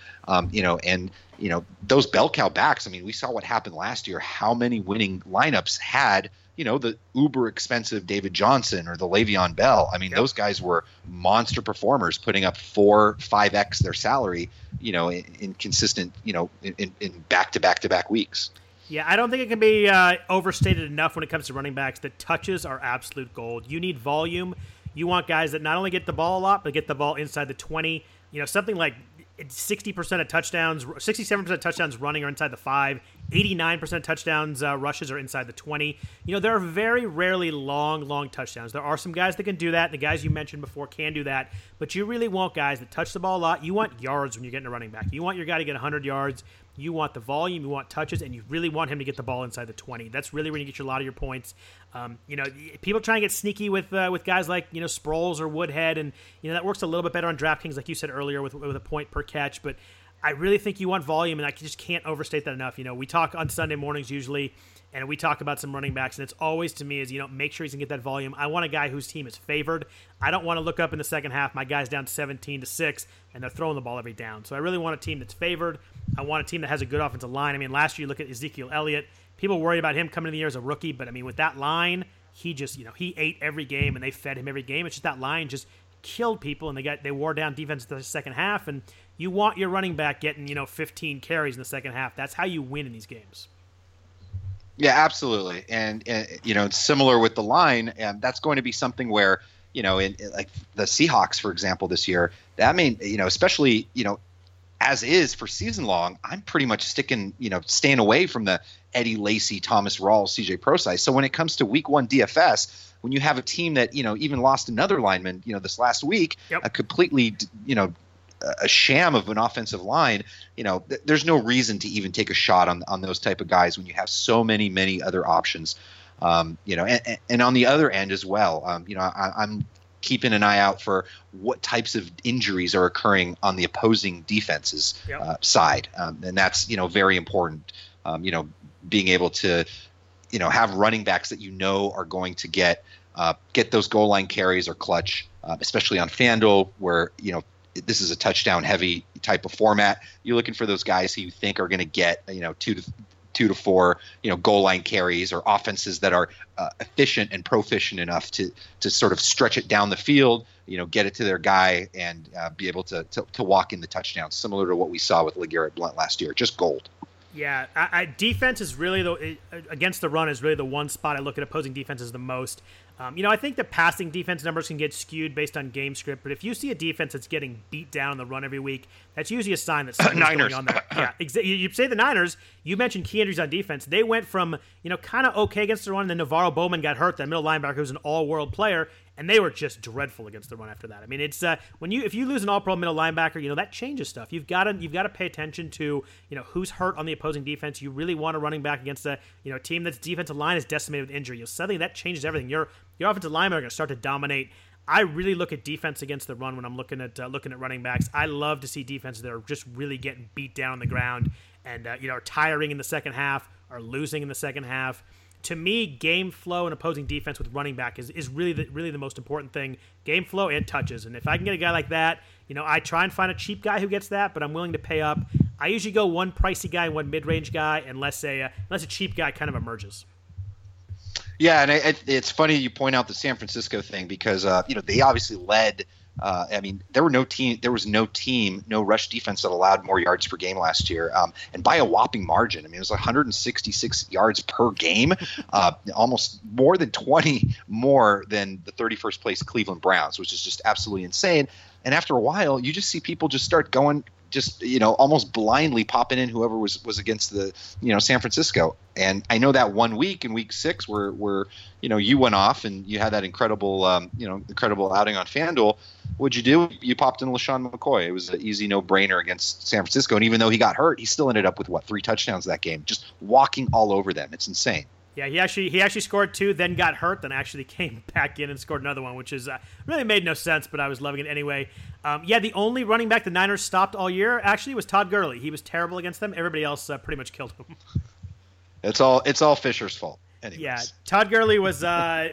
You know, and you know, those bell cow backs, I mean, we saw what happened last year, how many winning lineups had, you know, the uber expensive David Johnson or the Le'Veon Bell. I mean, those guys were monster performers, putting up 4-5x their salary, you know, in consistent, you know, in back-to-back weeks. Yeah, I don't think it can be overstated enough when it comes to running backs that touches are absolute gold. You need volume. You want guys that not only get the ball a lot, but get the ball inside the 20. You know, something like 60% of touchdowns, 67% of touchdowns running are inside the 5, 89% of touchdowns rushes are inside the 20. You know, there are very rarely long touchdowns. There are some guys that can do that. The guys you mentioned before can do that, but you really want guys that touch the ball a lot. You want yards when you're getting a running back. You want your guy to get 100 yards. You want the volume, you want touches, and you really want him to get the ball inside the 20. That's really when you get a lot of your points. You know, people try and get sneaky with guys like, you know, Sproles or Woodhead, and you know that works a little bit better on DraftKings, like you said earlier, with a point per catch. But I really think you want volume, and I just can't overstate that enough. You know, we talk on Sunday mornings usually, and we talk about some running backs, and it's always to me is, you know, make sure he's going to get that volume. I want a guy whose team is favored. I don't want to look up in the second half, my guy's down 17-6, and they're throwing the ball every down. So I really want a team that's favored. I want a team that has a good offensive line. I mean, last year you look at Ezekiel Elliott. People worried about him coming in the year as a rookie, but I mean, with that line, he just, you know, he ate every game, and they fed him every game. It's just that line just killed people, and they wore down defense in the second half, and you want your running back getting, you know, 15 carries in the second half. That's how you win in these games. Yeah, absolutely. And you know, it's similar with the line, and that's going to be something where, you know, in like the Seahawks, for example, this year, that mean, you know, especially, you know, as is for season long, I'm pretty much sticking, you know, staying away from the Eddie Lacy, Thomas Rawls, CJ Prosise. So when it comes to week one DFS, when you have a team that, you know, even lost another lineman, you know, this last week, a completely, you know, a sham of an offensive line, you know, there's no reason to even take a shot on those type of guys when you have so many other options, you know, and on the other end as well, you know, I'm keeping an eye out for what types of injuries are occurring on the opposing defense's side. And that's, you know, very important, you know, being able to, you know, have running backs that, you know, are going to get those goal line carries or clutch, especially on FanDuel where, you know, this is a touchdown heavy type of format. You're looking for those guys who you think are going to get, you know, two to four, you know, goal line carries, or offenses that are efficient and proficient enough to sort of stretch it down the field, you know, get it to their guy, and be able to walk in the touchdowns, similar to what we saw with LeGarrette Blount last year. Just gold. Yeah, defense is really against the run is really the one spot I look at opposing defenses the most. You know, I think the passing defense numbers can get skewed based on game script, but if you see a defense that's getting beat down on the run every week, that's usually a sign that something's going on there. Yeah, you say the Niners, you mentioned key injuries on defense. They went from, you know, kind of okay against the run, and then Navarro Bowman got hurt, that middle linebacker who's an all-world player, and they were just dreadful against the run after that. I mean, it's if you lose an all-pro middle linebacker, you know, that changes stuff. You've got to pay attention to, you know, who's hurt on the opposing defense. You really want a running back against a, you know, team that's defensive line is decimated with injury. You know, suddenly that changes everything. Your offensive linemen are going to start to dominate. I really look at defense against the run when I'm looking at running backs. I love to see defenses that are just really getting beat down on the ground and you know, are tiring in the second half, are losing in the second half. To me, game flow and opposing defense with running back is really the most important thing. Game flow and touches. And if I can get a guy like that, you know, I try and find a cheap guy who gets that, but I'm willing to pay up. I usually go one pricey guy, one mid-range guy, unless a cheap guy kind of emerges. Yeah, and it's funny you point out the San Francisco thing because you know, they obviously led. I mean, there was no team, no rush defense that allowed more yards per game last year, and by a whopping margin. I mean, it was 166 yards per game, almost more than 20 more than the 31st place Cleveland Browns, which is just absolutely insane. And after a while, you just see people just start going just, you know, almost blindly popping in whoever was against the, you know, San Francisco. And I know that 1 week in week 6 where you know, you went off and you had that incredible, you know, incredible outing on FanDuel. What'd you do? You popped in LeSean McCoy. It was an easy no-brainer against San Francisco. And even though he got hurt, he still ended up with, what, 3 touchdowns that game, just walking all over them. It's insane. Yeah, he actually scored 2, then got hurt, then actually came back in and scored another one, which is really made no sense, but I was loving it anyway. Yeah, the only running back the Niners stopped all year actually was Todd Gurley. He was terrible against them. Everybody else pretty much killed him. It's all Fisher's fault. Anyways. Yeah, Todd Gurley had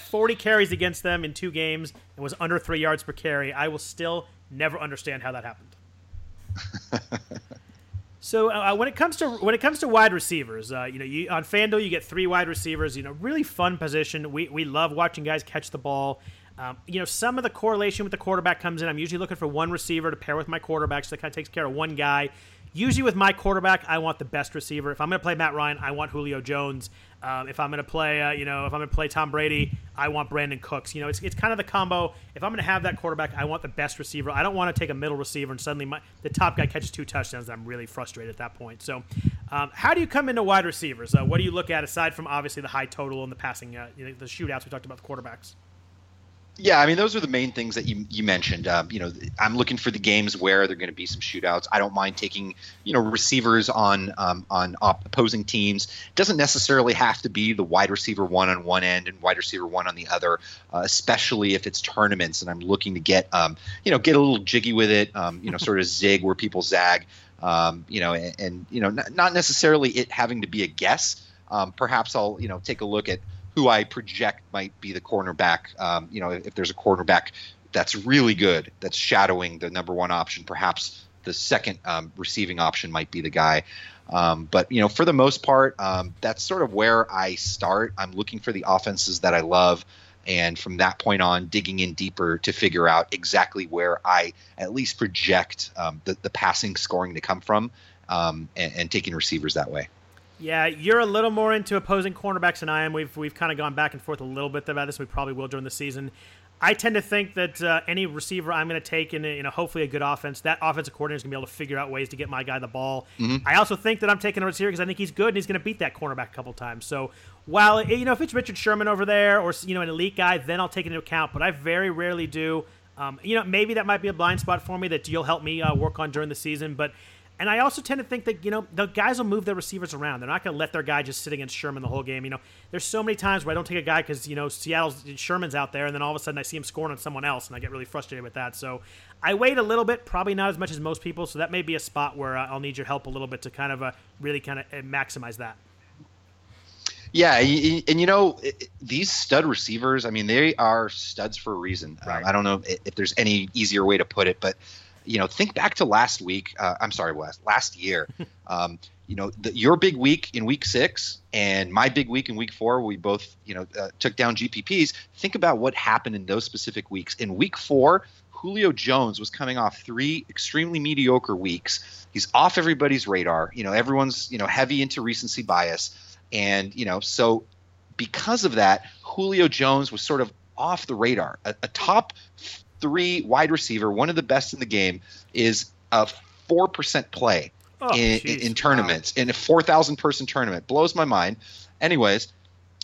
40 carries against them in 2 games and was under 3 yards per carry. I will still never understand how that happened. So when it comes to wide receivers, you know, on FanDuel you get 3 wide receivers. You know, really fun position. We love watching guys catch the ball. You know, some of the correlation with the quarterback comes in. I'm usually looking for 1 receiver to pair with my quarterback, so that kind of takes care of 1 guy. Usually with my quarterback, I want the best receiver. If I'm going to play Matt Ryan, I want Julio Jones. If I'm going to play, Tom Brady, I want Brandon Cooks. You know, it's kind of the combo. If I'm going to have that quarterback, I want the best receiver. I don't want to take a middle receiver and suddenly the top guy catches 2 touchdowns. And I'm really frustrated at that point. So, how do you come into wide receivers? What do you look at aside from obviously the high total and the passing, the shootouts we talked about the quarterbacks? Yeah, I mean, those are the main things that you mentioned. You know, I'm looking for the games where there are going to be some shootouts. I don't mind taking, you know, receivers on opposing teams. It doesn't necessarily have to be the wide receiver 1 on one end and wide receiver 1 on the other, especially if it's tournaments and I'm looking to get a little jiggy with it, sort of zig where people zag, not necessarily it having to be a guess. Perhaps I'll, you know, take a look at who I project might be the cornerback. If there's a cornerback that's really good, that's shadowing the number 1 option, perhaps the second receiving option might be the guy. But, you know, for the most part, that's sort of where I start. I'm looking for the offenses that I love. And from that point on, digging in deeper to figure out exactly where I at least project the passing scoring to come from and taking receivers that way. Yeah, you're a little more into opposing cornerbacks than I am. We've kind of gone back and forth a little bit about this. We probably will during the season. I tend to think that any receiver I'm going to take in a hopefully a good offense, that offensive coordinator is going to be able to figure out ways to get my guy the ball. Mm-hmm. I also think that I'm taking a receiver because I think he's good and he's going to beat that cornerback a couple times. So while, you know, if it's Richard Sherman over there or, you know, an elite guy, then I'll take it into account. But I very rarely do. You know, maybe that might be a blind spot for me that you'll help me work on during the season. But and I also tend to think that, you know, the guys will move their receivers around. They're not going to let their guy just sit against Sherman the whole game. You know, there's so many times where I don't take a guy because, you know, Sherman's out there, and then all of a sudden I see him scoring on someone else, and I get really frustrated with that. So I wait a little bit, probably not as much as most people, so that may be a spot where I'll need your help a little bit to kind of really kind of maximize that. Yeah, and, you know, these stud receivers, I mean, they are studs for a reason. Right. I don't know if there's any easier way to put it, but you know, think back to last year. You know, your big week in week 6 and my big week in week 4, we both, you know, took down GPPs. Think about what happened in those specific weeks. In week 4, Julio Jones was coming off 3 extremely mediocre weeks. He's off everybody's radar. You know, everyone's, you know, heavy into recency bias. And, you know, so because of that, Julio Jones was sort of off the radar. A top 3 wide receiver, one of the best in the game, is a 4% play in tournaments, wow, in a 4,000-person tournament. Blows my mind. Anyways,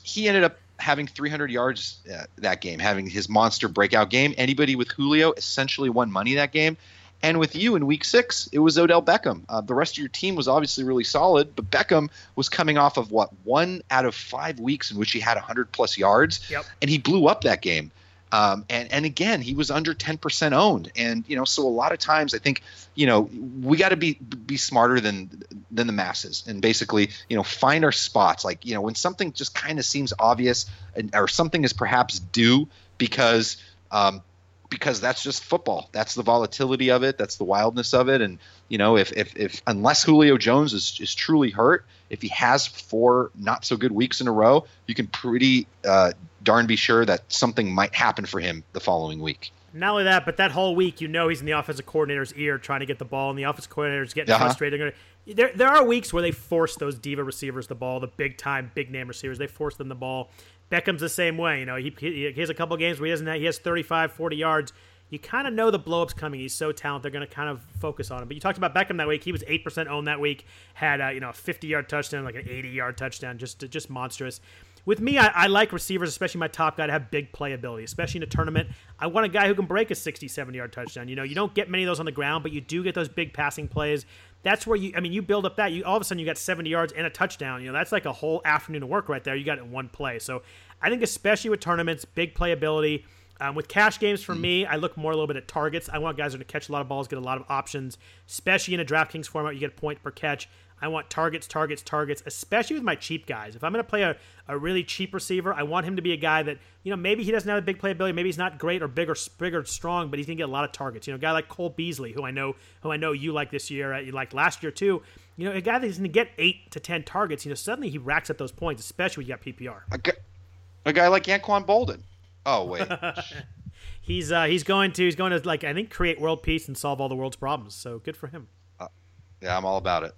he ended up having 300 yards that game, having his monster breakout game. Anybody with Julio essentially won money that game. And with you in week 6, it was Odell Beckham. The rest of your team was obviously really solid, but Beckham was coming off of, what, 1 out of 5 weeks in which he had 100-plus yards, yep, and he blew up that game. And again, he was under 10% owned. And, you know, so a lot of times I think, you know, we got to be smarter than the masses and basically, you know, find our spots. Like, you know, when something just kind of seems obvious or something is perhaps due because that's just football. That's the volatility of it. That's the wildness of it. And, you know, if unless Julio Jones is truly hurt, if he has 4 not so good weeks in a row, you can pretty darn be sure that something might happen for him the following week. Not only that, but that whole week, you know, he's in the offensive coordinator's ear trying to get the ball, and the offensive coordinator's getting frustrated. There are weeks where they force those diva receivers the ball, the big-time, big-name receivers. They force them the ball. Beckham's the same way. You know, he has a couple games where he has 35, 40 yards. you kind of know the blow-up's coming. He's so talented. They're going to kind of focus on him. But you talked about Beckham that week. He was 8% owned that week. Had a 50-yard touchdown, like an 80-yard touchdown. Just monstrous. With me, I like receivers, especially my top guy, to have big playability, especially in a tournament. I want a guy who can break a 60, 70-yard touchdown. You don't get many of those on the ground, but you do get those big passing plays. That's where you build up that. All of a sudden, you got 70 yards and a touchdown. That's like a whole afternoon of work right there. You got it in one play. So I think especially with tournaments, big playability. With cash games, for me, I look more a little bit at targets. I want guys who are going to catch a lot of balls, get a lot of options, especially in a DraftKings format. You get a point per catch. I want targets, especially with my cheap guys. If I'm going to play a really cheap receiver, I want him to be a guy that, maybe he doesn't have a big playability. Maybe he's not great or big or strong, but he's going to get a lot of targets. A guy like Cole Beasley, who I know you like this year, you liked last year too. A guy that's going to get 8 to 10 targets, suddenly he racks up those points, especially when you got PPR. A guy like Anquan Bolden. Oh wait, he's going to create world peace and solve all the world's problems. So good for him. Yeah, I'm all about it.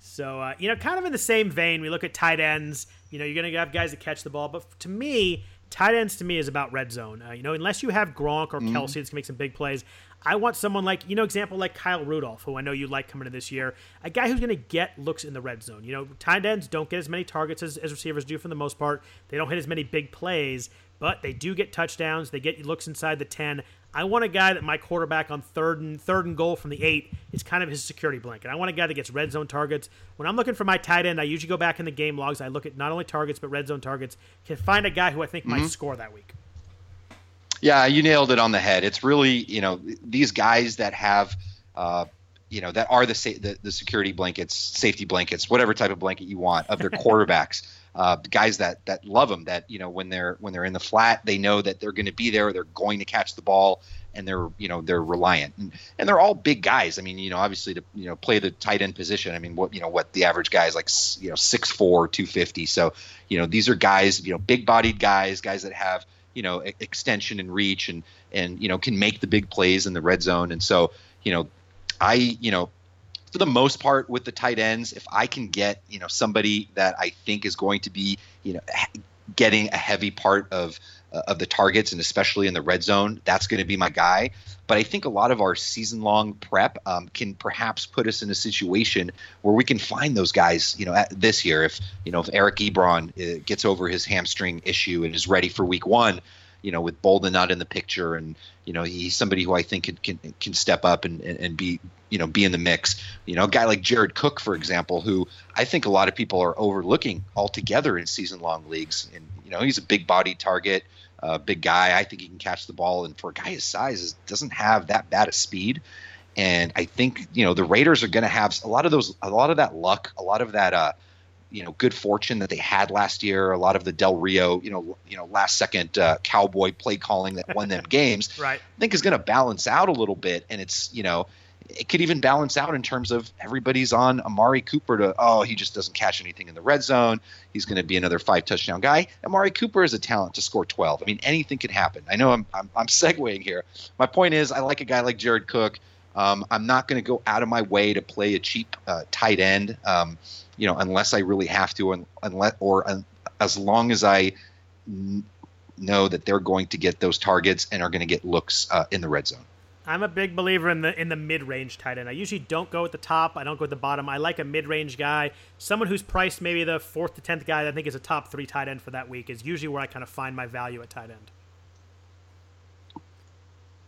So kind of in the same vein, we look at tight ends. You're going to have guys that catch the ball, but to me, tight ends is about red zone. Unless you have Gronk or Kelce that's going to make some big plays, I want someone like example like Kyle Rudolph, who I know you like coming to this year, a guy who's going to get looks in the red zone. Tight ends don't get as many targets as receivers do for the most part. They don't hit as many big plays, but they do get touchdowns. They get looks inside the 10. I want a guy that my quarterback on third and goal from the 8 is kind of his security blanket. I want a guy that gets red zone targets. When I'm looking for my tight end, I usually go back in the game logs. I look at not only targets, but red zone targets. Can find a guy who I think might score that week. Yeah, you nailed it on the head. It's really, these guys that have, that are the security blankets, safety blankets, whatever type of blanket you want of their quarterbacks. Guys that love them, that when they're in the flat, they know that they're going to be there, they're going to catch the ball, and they're reliant, and they're all big guys. I mean, obviously to play the tight end position. I mean, what the average guy is like 6'4", 250. So these are guys, big bodied guys that have extension and reach, and can make the big plays in the red zone. And so I for the most part with the tight ends, if I can get, somebody that I think is going to be, getting a heavy part of the targets, and especially in the red zone, that's going to be my guy. But I think a lot of our season long prep can perhaps put us in a situation where we can find those guys, this year, if Eric Ebron gets over his hamstring issue and is ready for week 1, with Bolden not in the picture, and he's somebody who I think can step up and be be in the mix. A guy like Jared Cook, for example, who I think a lot of people are overlooking altogether in season long leagues. And he's a big bodied target, big guy. I think he can catch the ball, and for a guy his size, doesn't have that bad a speed. And I think the Raiders are going to have a lot of that luck, a lot of that good fortune that they had last year, a lot of the Del Rio, last second cowboy play calling that won them games, right. I think is going to balance out a little bit. And it's, it could even balance out in terms of everybody's on Amari Cooper he just doesn't catch anything in the red zone. He's going to be another 5 touchdown guy. Amari Cooper is a talent to score 12. I mean, anything can happen. I know I'm segueing here. My point is I like a guy like Jared Cook. I'm not going to go out of my way to play a cheap tight end, unless I really have to, and as long as I know that they're going to get those targets and are going to get looks in the red zone. I'm a big believer in the mid-range tight end. I usually don't go at the top. I don't go at the bottom. I like a mid-range guy, someone who's priced maybe the 4th to 10th guy that I think is a top 3 tight end for that week is usually where I kind of find my value at tight end.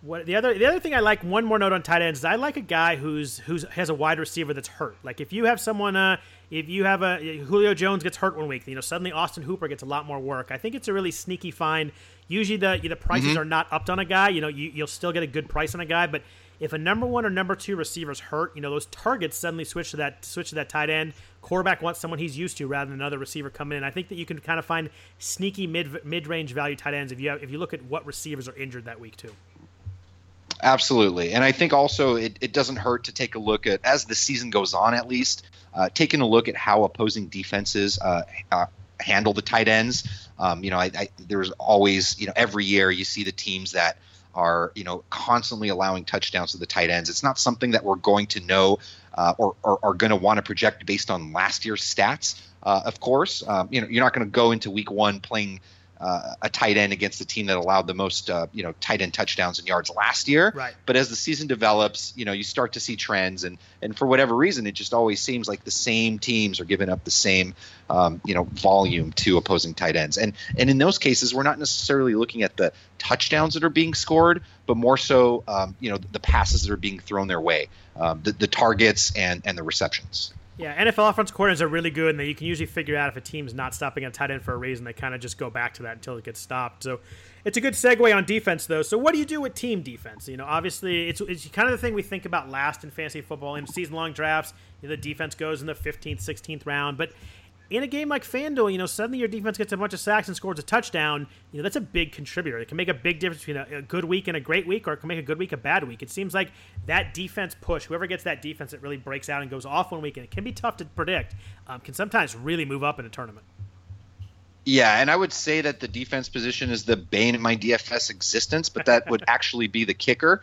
What the other thing I like, one more note on tight ends, is I like a guy who has a wide receiver that's hurt. Like if you have someone, Julio Jones gets hurt one week, suddenly Austin Hooper gets a lot more work. I think it's a really sneaky find. Usually the prices are not upped on a guy. You'll still get a good price on a guy, but if a number 1 or number 2 receiver's hurt, those targets suddenly switch to that tight end. Quarterback wants someone he's used to rather than another receiver coming in. I think that you can kind of find sneaky mid-range value tight ends if you look at what receivers are injured that week too. Absolutely. And I think also it doesn't hurt to take a look at, as the season goes on at least, taking a look at how opposing defenses handle the tight ends. There's always, every year you see the teams that are, constantly allowing touchdowns to the tight ends. It's not something that we're going to know or are going to want to project based on last year's stats, of course. You're not going to go into week 1 playing a tight end against the team that allowed the most, tight end touchdowns and yards last year. Right. But as the season develops, you start to see trends, and for whatever reason, it just always seems like the same teams are giving up the same, volume to opposing tight ends. And in those cases, we're not necessarily looking at the touchdowns that are being scored, but more so, the passes that are being thrown their way, the targets and the receptions. Yeah, NFL offensive coordinators are really good, and you can usually figure out if a team's not stopping a tight end for a reason. They kind of just go back to that until it gets stopped. So it's a good segue on defense, though. So what do you do with team defense? Obviously, it's kind of the thing we think about last in fantasy football. In season-long drafts, the defense goes in the 15th, 16th round. But in a game like FanDuel, suddenly your defense gets a bunch of sacks and scores a touchdown. That's a big contributor. It can make a big difference between a good week and a great week, or it can make a good week a bad week. It seems like that defense push, whoever gets that defense, it really breaks out and goes off one week, and it can be tough to predict, can sometimes really move up in a tournament. Yeah, and I would say that the defense position is the bane of my DFS existence, but that would actually be the kicker.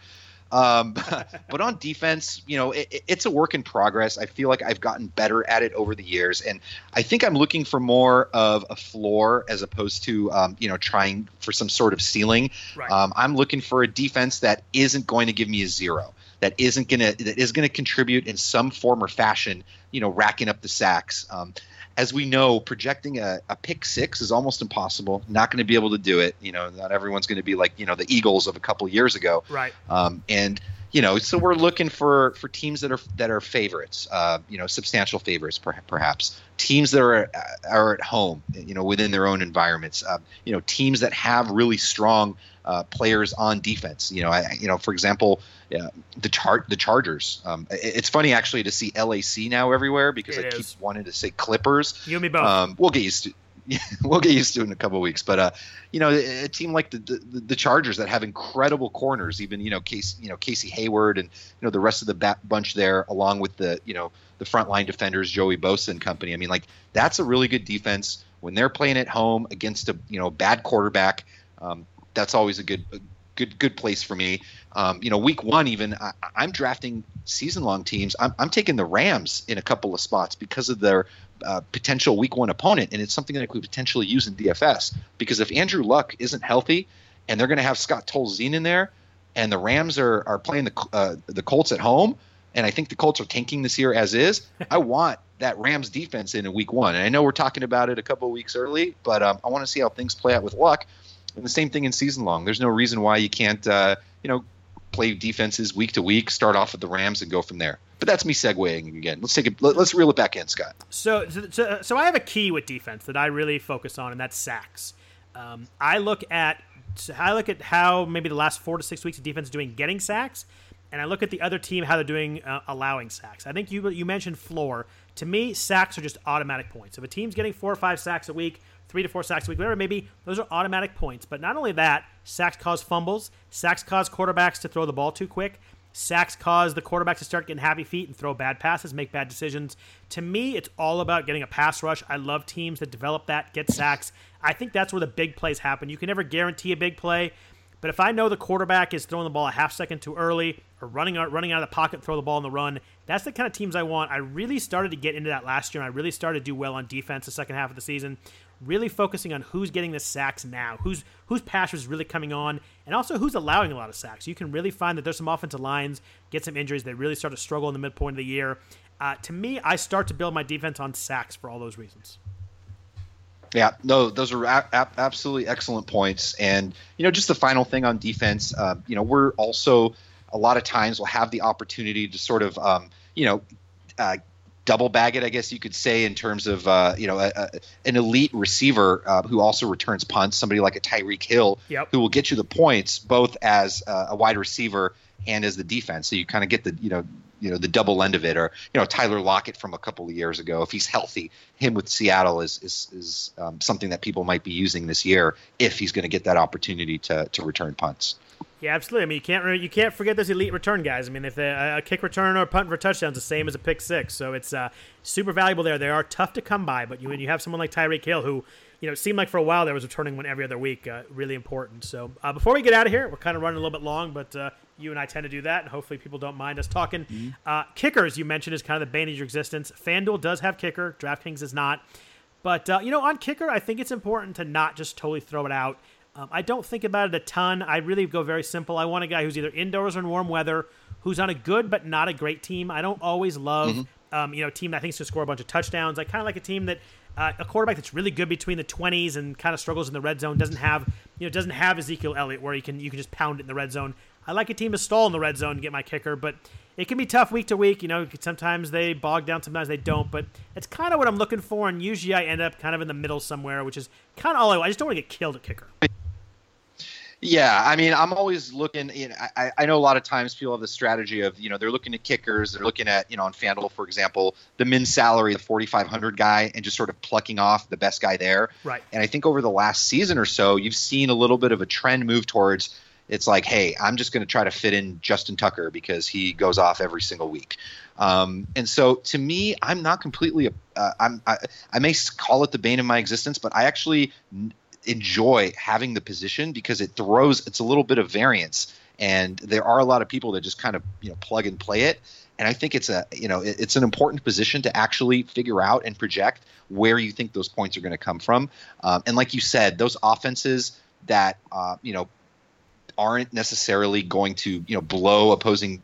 But on defense, it's a work in progress. I feel like I've gotten better at it over the years, and I think I'm looking for more of a floor as opposed to, trying for some sort of ceiling. Right. I'm looking for a defense that isn't going to give me a zero, that is going to contribute in some form or fashion, racking up the sacks. As we know, projecting a pick six is almost impossible. Not going to be able to do it. Not everyone's going to be like, the Eagles of a couple years ago. Right. So we're looking for teams that are favorites, substantial favorites, perhaps. Teams that are at home, within their own environments, teams that have really strong players on defense. For example, the Chargers. It's funny actually to see LAC now everywhere because I keep wanting to say Clippers. You and me both. We'll get used to it in a couple of weeks. But a team like the Chargers that have incredible corners, even Casey Hayward and the rest of the bunch there, along with the the frontline defenders, Joey Bosa and company. I mean, like that's a really good defense when they're playing at home against a bad quarterback. That's always a good place for me. Week one, even I'm drafting season-long teams. I'm taking the Rams in a couple of spots because of their potential week one opponent, and it's something that I could potentially use in DFS because if Andrew Luck isn't healthy and they're going to have Scott Tolzien in there, and the Rams are playing the Colts at home, and I think the Colts are tanking this year as is, I want that Rams defense in week one. And I know we're talking about it a couple of weeks early, but I want to see how things play out with Luck. And the same thing in season long. There's no reason why you can't, play defenses week to week, start off with the Rams and go from there. But that's me segueing again. Let's reel it back in, Scott. So I have a key with defense that I really focus on, and that's sacks. I look at how maybe the last 4 to 6 weeks of defense is doing getting sacks, and I look at the other team how they're doing allowing sacks. I think you mentioned floor. To me, sacks are just automatic points. If a team's getting 4 or 5 sacks a week, 3 to 4 sacks a week, whatever it may be, those are automatic points. But not only that, sacks cause fumbles, sacks cause quarterbacks to throw the ball too quick, sacks cause the quarterbacks to start getting happy feet and throw bad passes, make bad decisions. To me, it's all about getting a pass rush. I love teams that develop that, get sacks. I think that's where the big plays happen. You can never guarantee a big play, but if I know the quarterback is throwing the ball a half second too early or running out of the pocket and throw the ball on the run, that's the kind of teams I want. I really started to get into that last year, and I really started to do well on defense the second half of the season, really focusing on who's getting the sacks now, whose pass is really coming on, and also who's allowing a lot of sacks. You can really find that there's some offensive lines, get some injuries. They really start to struggle in the midpoint of the year. To me, I start to build my defense on sacks for all those reasons. Yeah, no, those are absolutely excellent points. And, just the final thing on defense, we're also a lot of times will have the opportunity to sort of, double bag it, I guess you could say, in terms of, an elite receiver who also returns punts, somebody like a Tyreek Hill, yep, who will get you the points both as a wide receiver and as the defense. So you kind of get the, the double end of it, or, Tyler Lockett from a couple of years ago, if he's healthy, him with Seattle is something that people might be using this year if he's going to get that opportunity to return punts. Yeah, absolutely. I mean, you can't forget those elite return guys. I mean, if a kick return or a punt for a touchdown is the same as a pick six, so it's super valuable there. They are tough to come by, but when you have someone like Tyreek Hill, who it seemed like for a while there was returning one every other week, really important. So before we get out of here, we're kind of running a little bit long, but you and I tend to do that, and hopefully people don't mind us talking. Mm-hmm. Kickers, you mentioned, is kind of the bane of your existence. FanDuel does have kicker. DraftKings is not. But, on kicker, I think it's important to not just totally throw it out. I don't think about it a ton. I really go very simple. I want a guy who's either indoors or in warm weather, who's on a good but not a great team. I don't always love, a team that I think is going to score a bunch of touchdowns. I kind of like a team that a quarterback that's really good between the 20s and kind of struggles in the red zone, doesn't have Ezekiel Elliott where you can just pound it in the red zone. I like a team to stall in the red zone to get my kicker, but it can be tough week to week. Sometimes they bog down, sometimes they don't, but that's kind of what I'm looking for, and usually I end up kind of in the middle somewhere, which is kind of all I just don't want to get killed at kicker. Yeah, I'm always looking. I know a lot of times people have the strategy of, they're looking at kickers. They're looking at, on FanDuel, for example, the min salary, the 4,500 guy, and just sort of plucking off the best guy there. Right. And I think over the last season or so, you've seen a little bit of a trend move towards it's like, hey, I'm just going to try to fit in Justin Tucker because he goes off every single week. And so to me, I'm not completely I may call it the bane of my existence, but I actually enjoy having the position because it's a little bit of variance, and there are a lot of people that just kind of plug and play it, and I think it's it's an important position to actually figure out and project where you think those points are going to come from, and like you said, those offenses that aren't necessarily going to blow opposing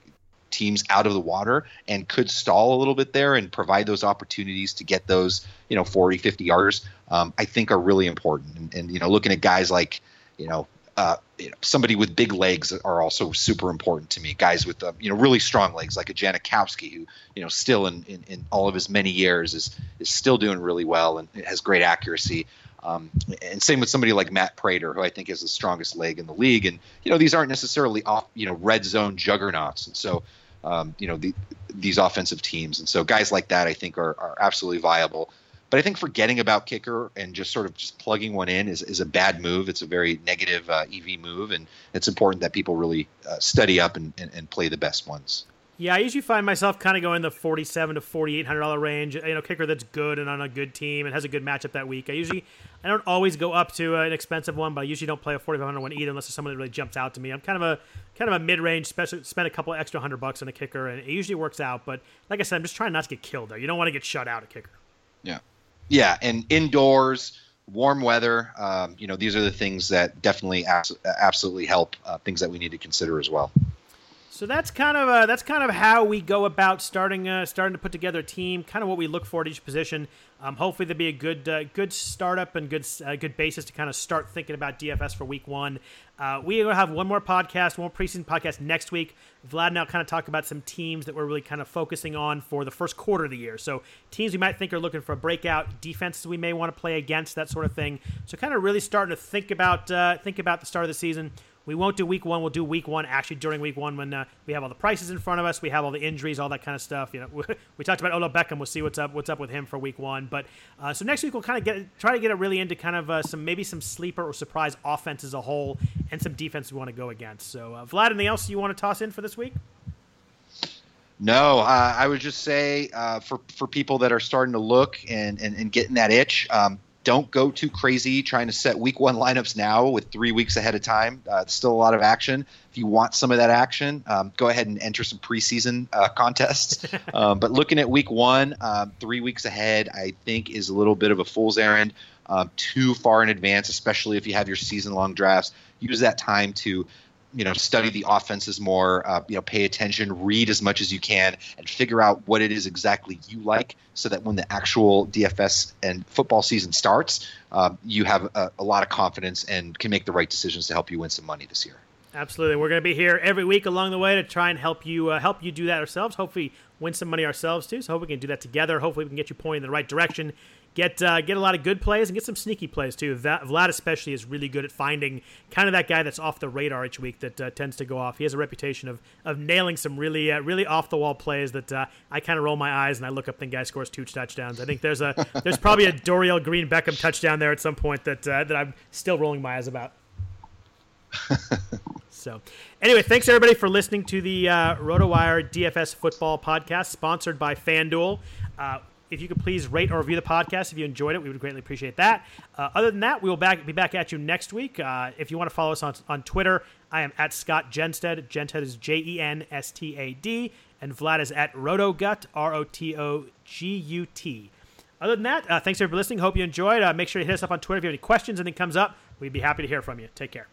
teams out of the water and could stall a little bit there and provide those opportunities to get those 40, 50 yarders, I think are really important. And looking at guys like somebody with big legs are also super important to me. Guys with really strong legs like a Janikowski, who still in all of his many years is still doing really well and has great accuracy. And same with somebody like Matt Prater, who I think is the strongest leg in the league. And these aren't necessarily off red zone juggernauts. And so. These offensive teams. And so guys like that, I think, are absolutely viable. But I think forgetting about kicker and just sort of just plugging one in is a bad move. It's a very negative EV move, and it's important that people really study up and play the best ones. Yeah, I usually find myself kind of going the $4,700 to $4,800 range, kicker that's good and on a good team and has a good matchup that week. I don't always go up to an expensive one, but I usually don't play a $4,500 one either unless it's someone that really jumps out to me. I'm kind of a mid-range, spend a couple extra $100 on a kicker, and it usually works out. But like I said, I'm just trying not to get killed there. You don't want to get shut out at kicker. Yeah, and indoors, warm weather, these are the things that definitely absolutely help, things that we need to consider as well. So that's kind of how we go about starting to put together a team. Kind of what we look for at each position. Hopefully there'll be a good startup and good basis to kind of start thinking about DFS for Week 1. We will have one more preseason podcast next week. Vlad and I will kind of talk about some teams that we're really kind of focusing on for the first quarter of the year. So teams we might think are looking for a breakout, defenses we may want to play against, that sort of thing. So kind of really starting to think about the start of the season. We won't do Week 1. We'll do Week 1 actually during Week 1 when we have all the prices in front of us. We have all the injuries, all that kind of stuff. We talked about Odell Beckham. We'll see what's up with him for Week 1. But so next week we'll kind of try to get it really into kind of some sleeper or surprise offense as a whole and some defense we want to go against. So Vlad, anything else you want to toss in for this week? No, I would just say for people that are starting to look and getting that itch. Don't go too crazy trying to set Week 1 lineups now with 3 weeks ahead of time. Still a lot of action. If you want some of that action, go ahead and enter some preseason contests. But looking at Week 1, 3 weeks ahead, I think is a little bit of a fool's errand. Too far in advance, especially if you have your season-long drafts. Use that time to study the offenses more, pay attention, read as much as you can, and figure out what it is exactly you like so that when the actual DFS and football season starts, you have a lot of confidence and can make the right decisions to help you win some money this year. Absolutely. We're going to be here every week along the way to try and help you do that ourselves, hopefully win some money ourselves too. So hope we can do that together. Hopefully we can get you pointed in the right direction. Get a lot of good plays and get some sneaky plays too. Vlad especially is really good at finding kind of that guy that's off the radar each week that tends to go off. He has a reputation of nailing some really off the wall plays that I kind of roll my eyes and I look up. The guy scores two touchdowns. I think there's probably a Doriel Green Beckham touchdown there at some point that I'm still rolling my eyes about. So anyway, thanks everybody for listening to the RotoWire DFS football podcast sponsored by FanDuel. If you could please rate or review the podcast if you enjoyed it, we would greatly appreciate that. Other than that, we will be back at you next week. If you want to follow us on Twitter, I am at Scott Jenstad. Jenstad is Jenstad, and Vlad is at RotoGut, ROTOGUT. Other than that, thanks everybody for listening. Hope you enjoyed. Make sure to hit us up on Twitter if you have any questions. Anything comes up, we'd be happy to hear from you. Take care.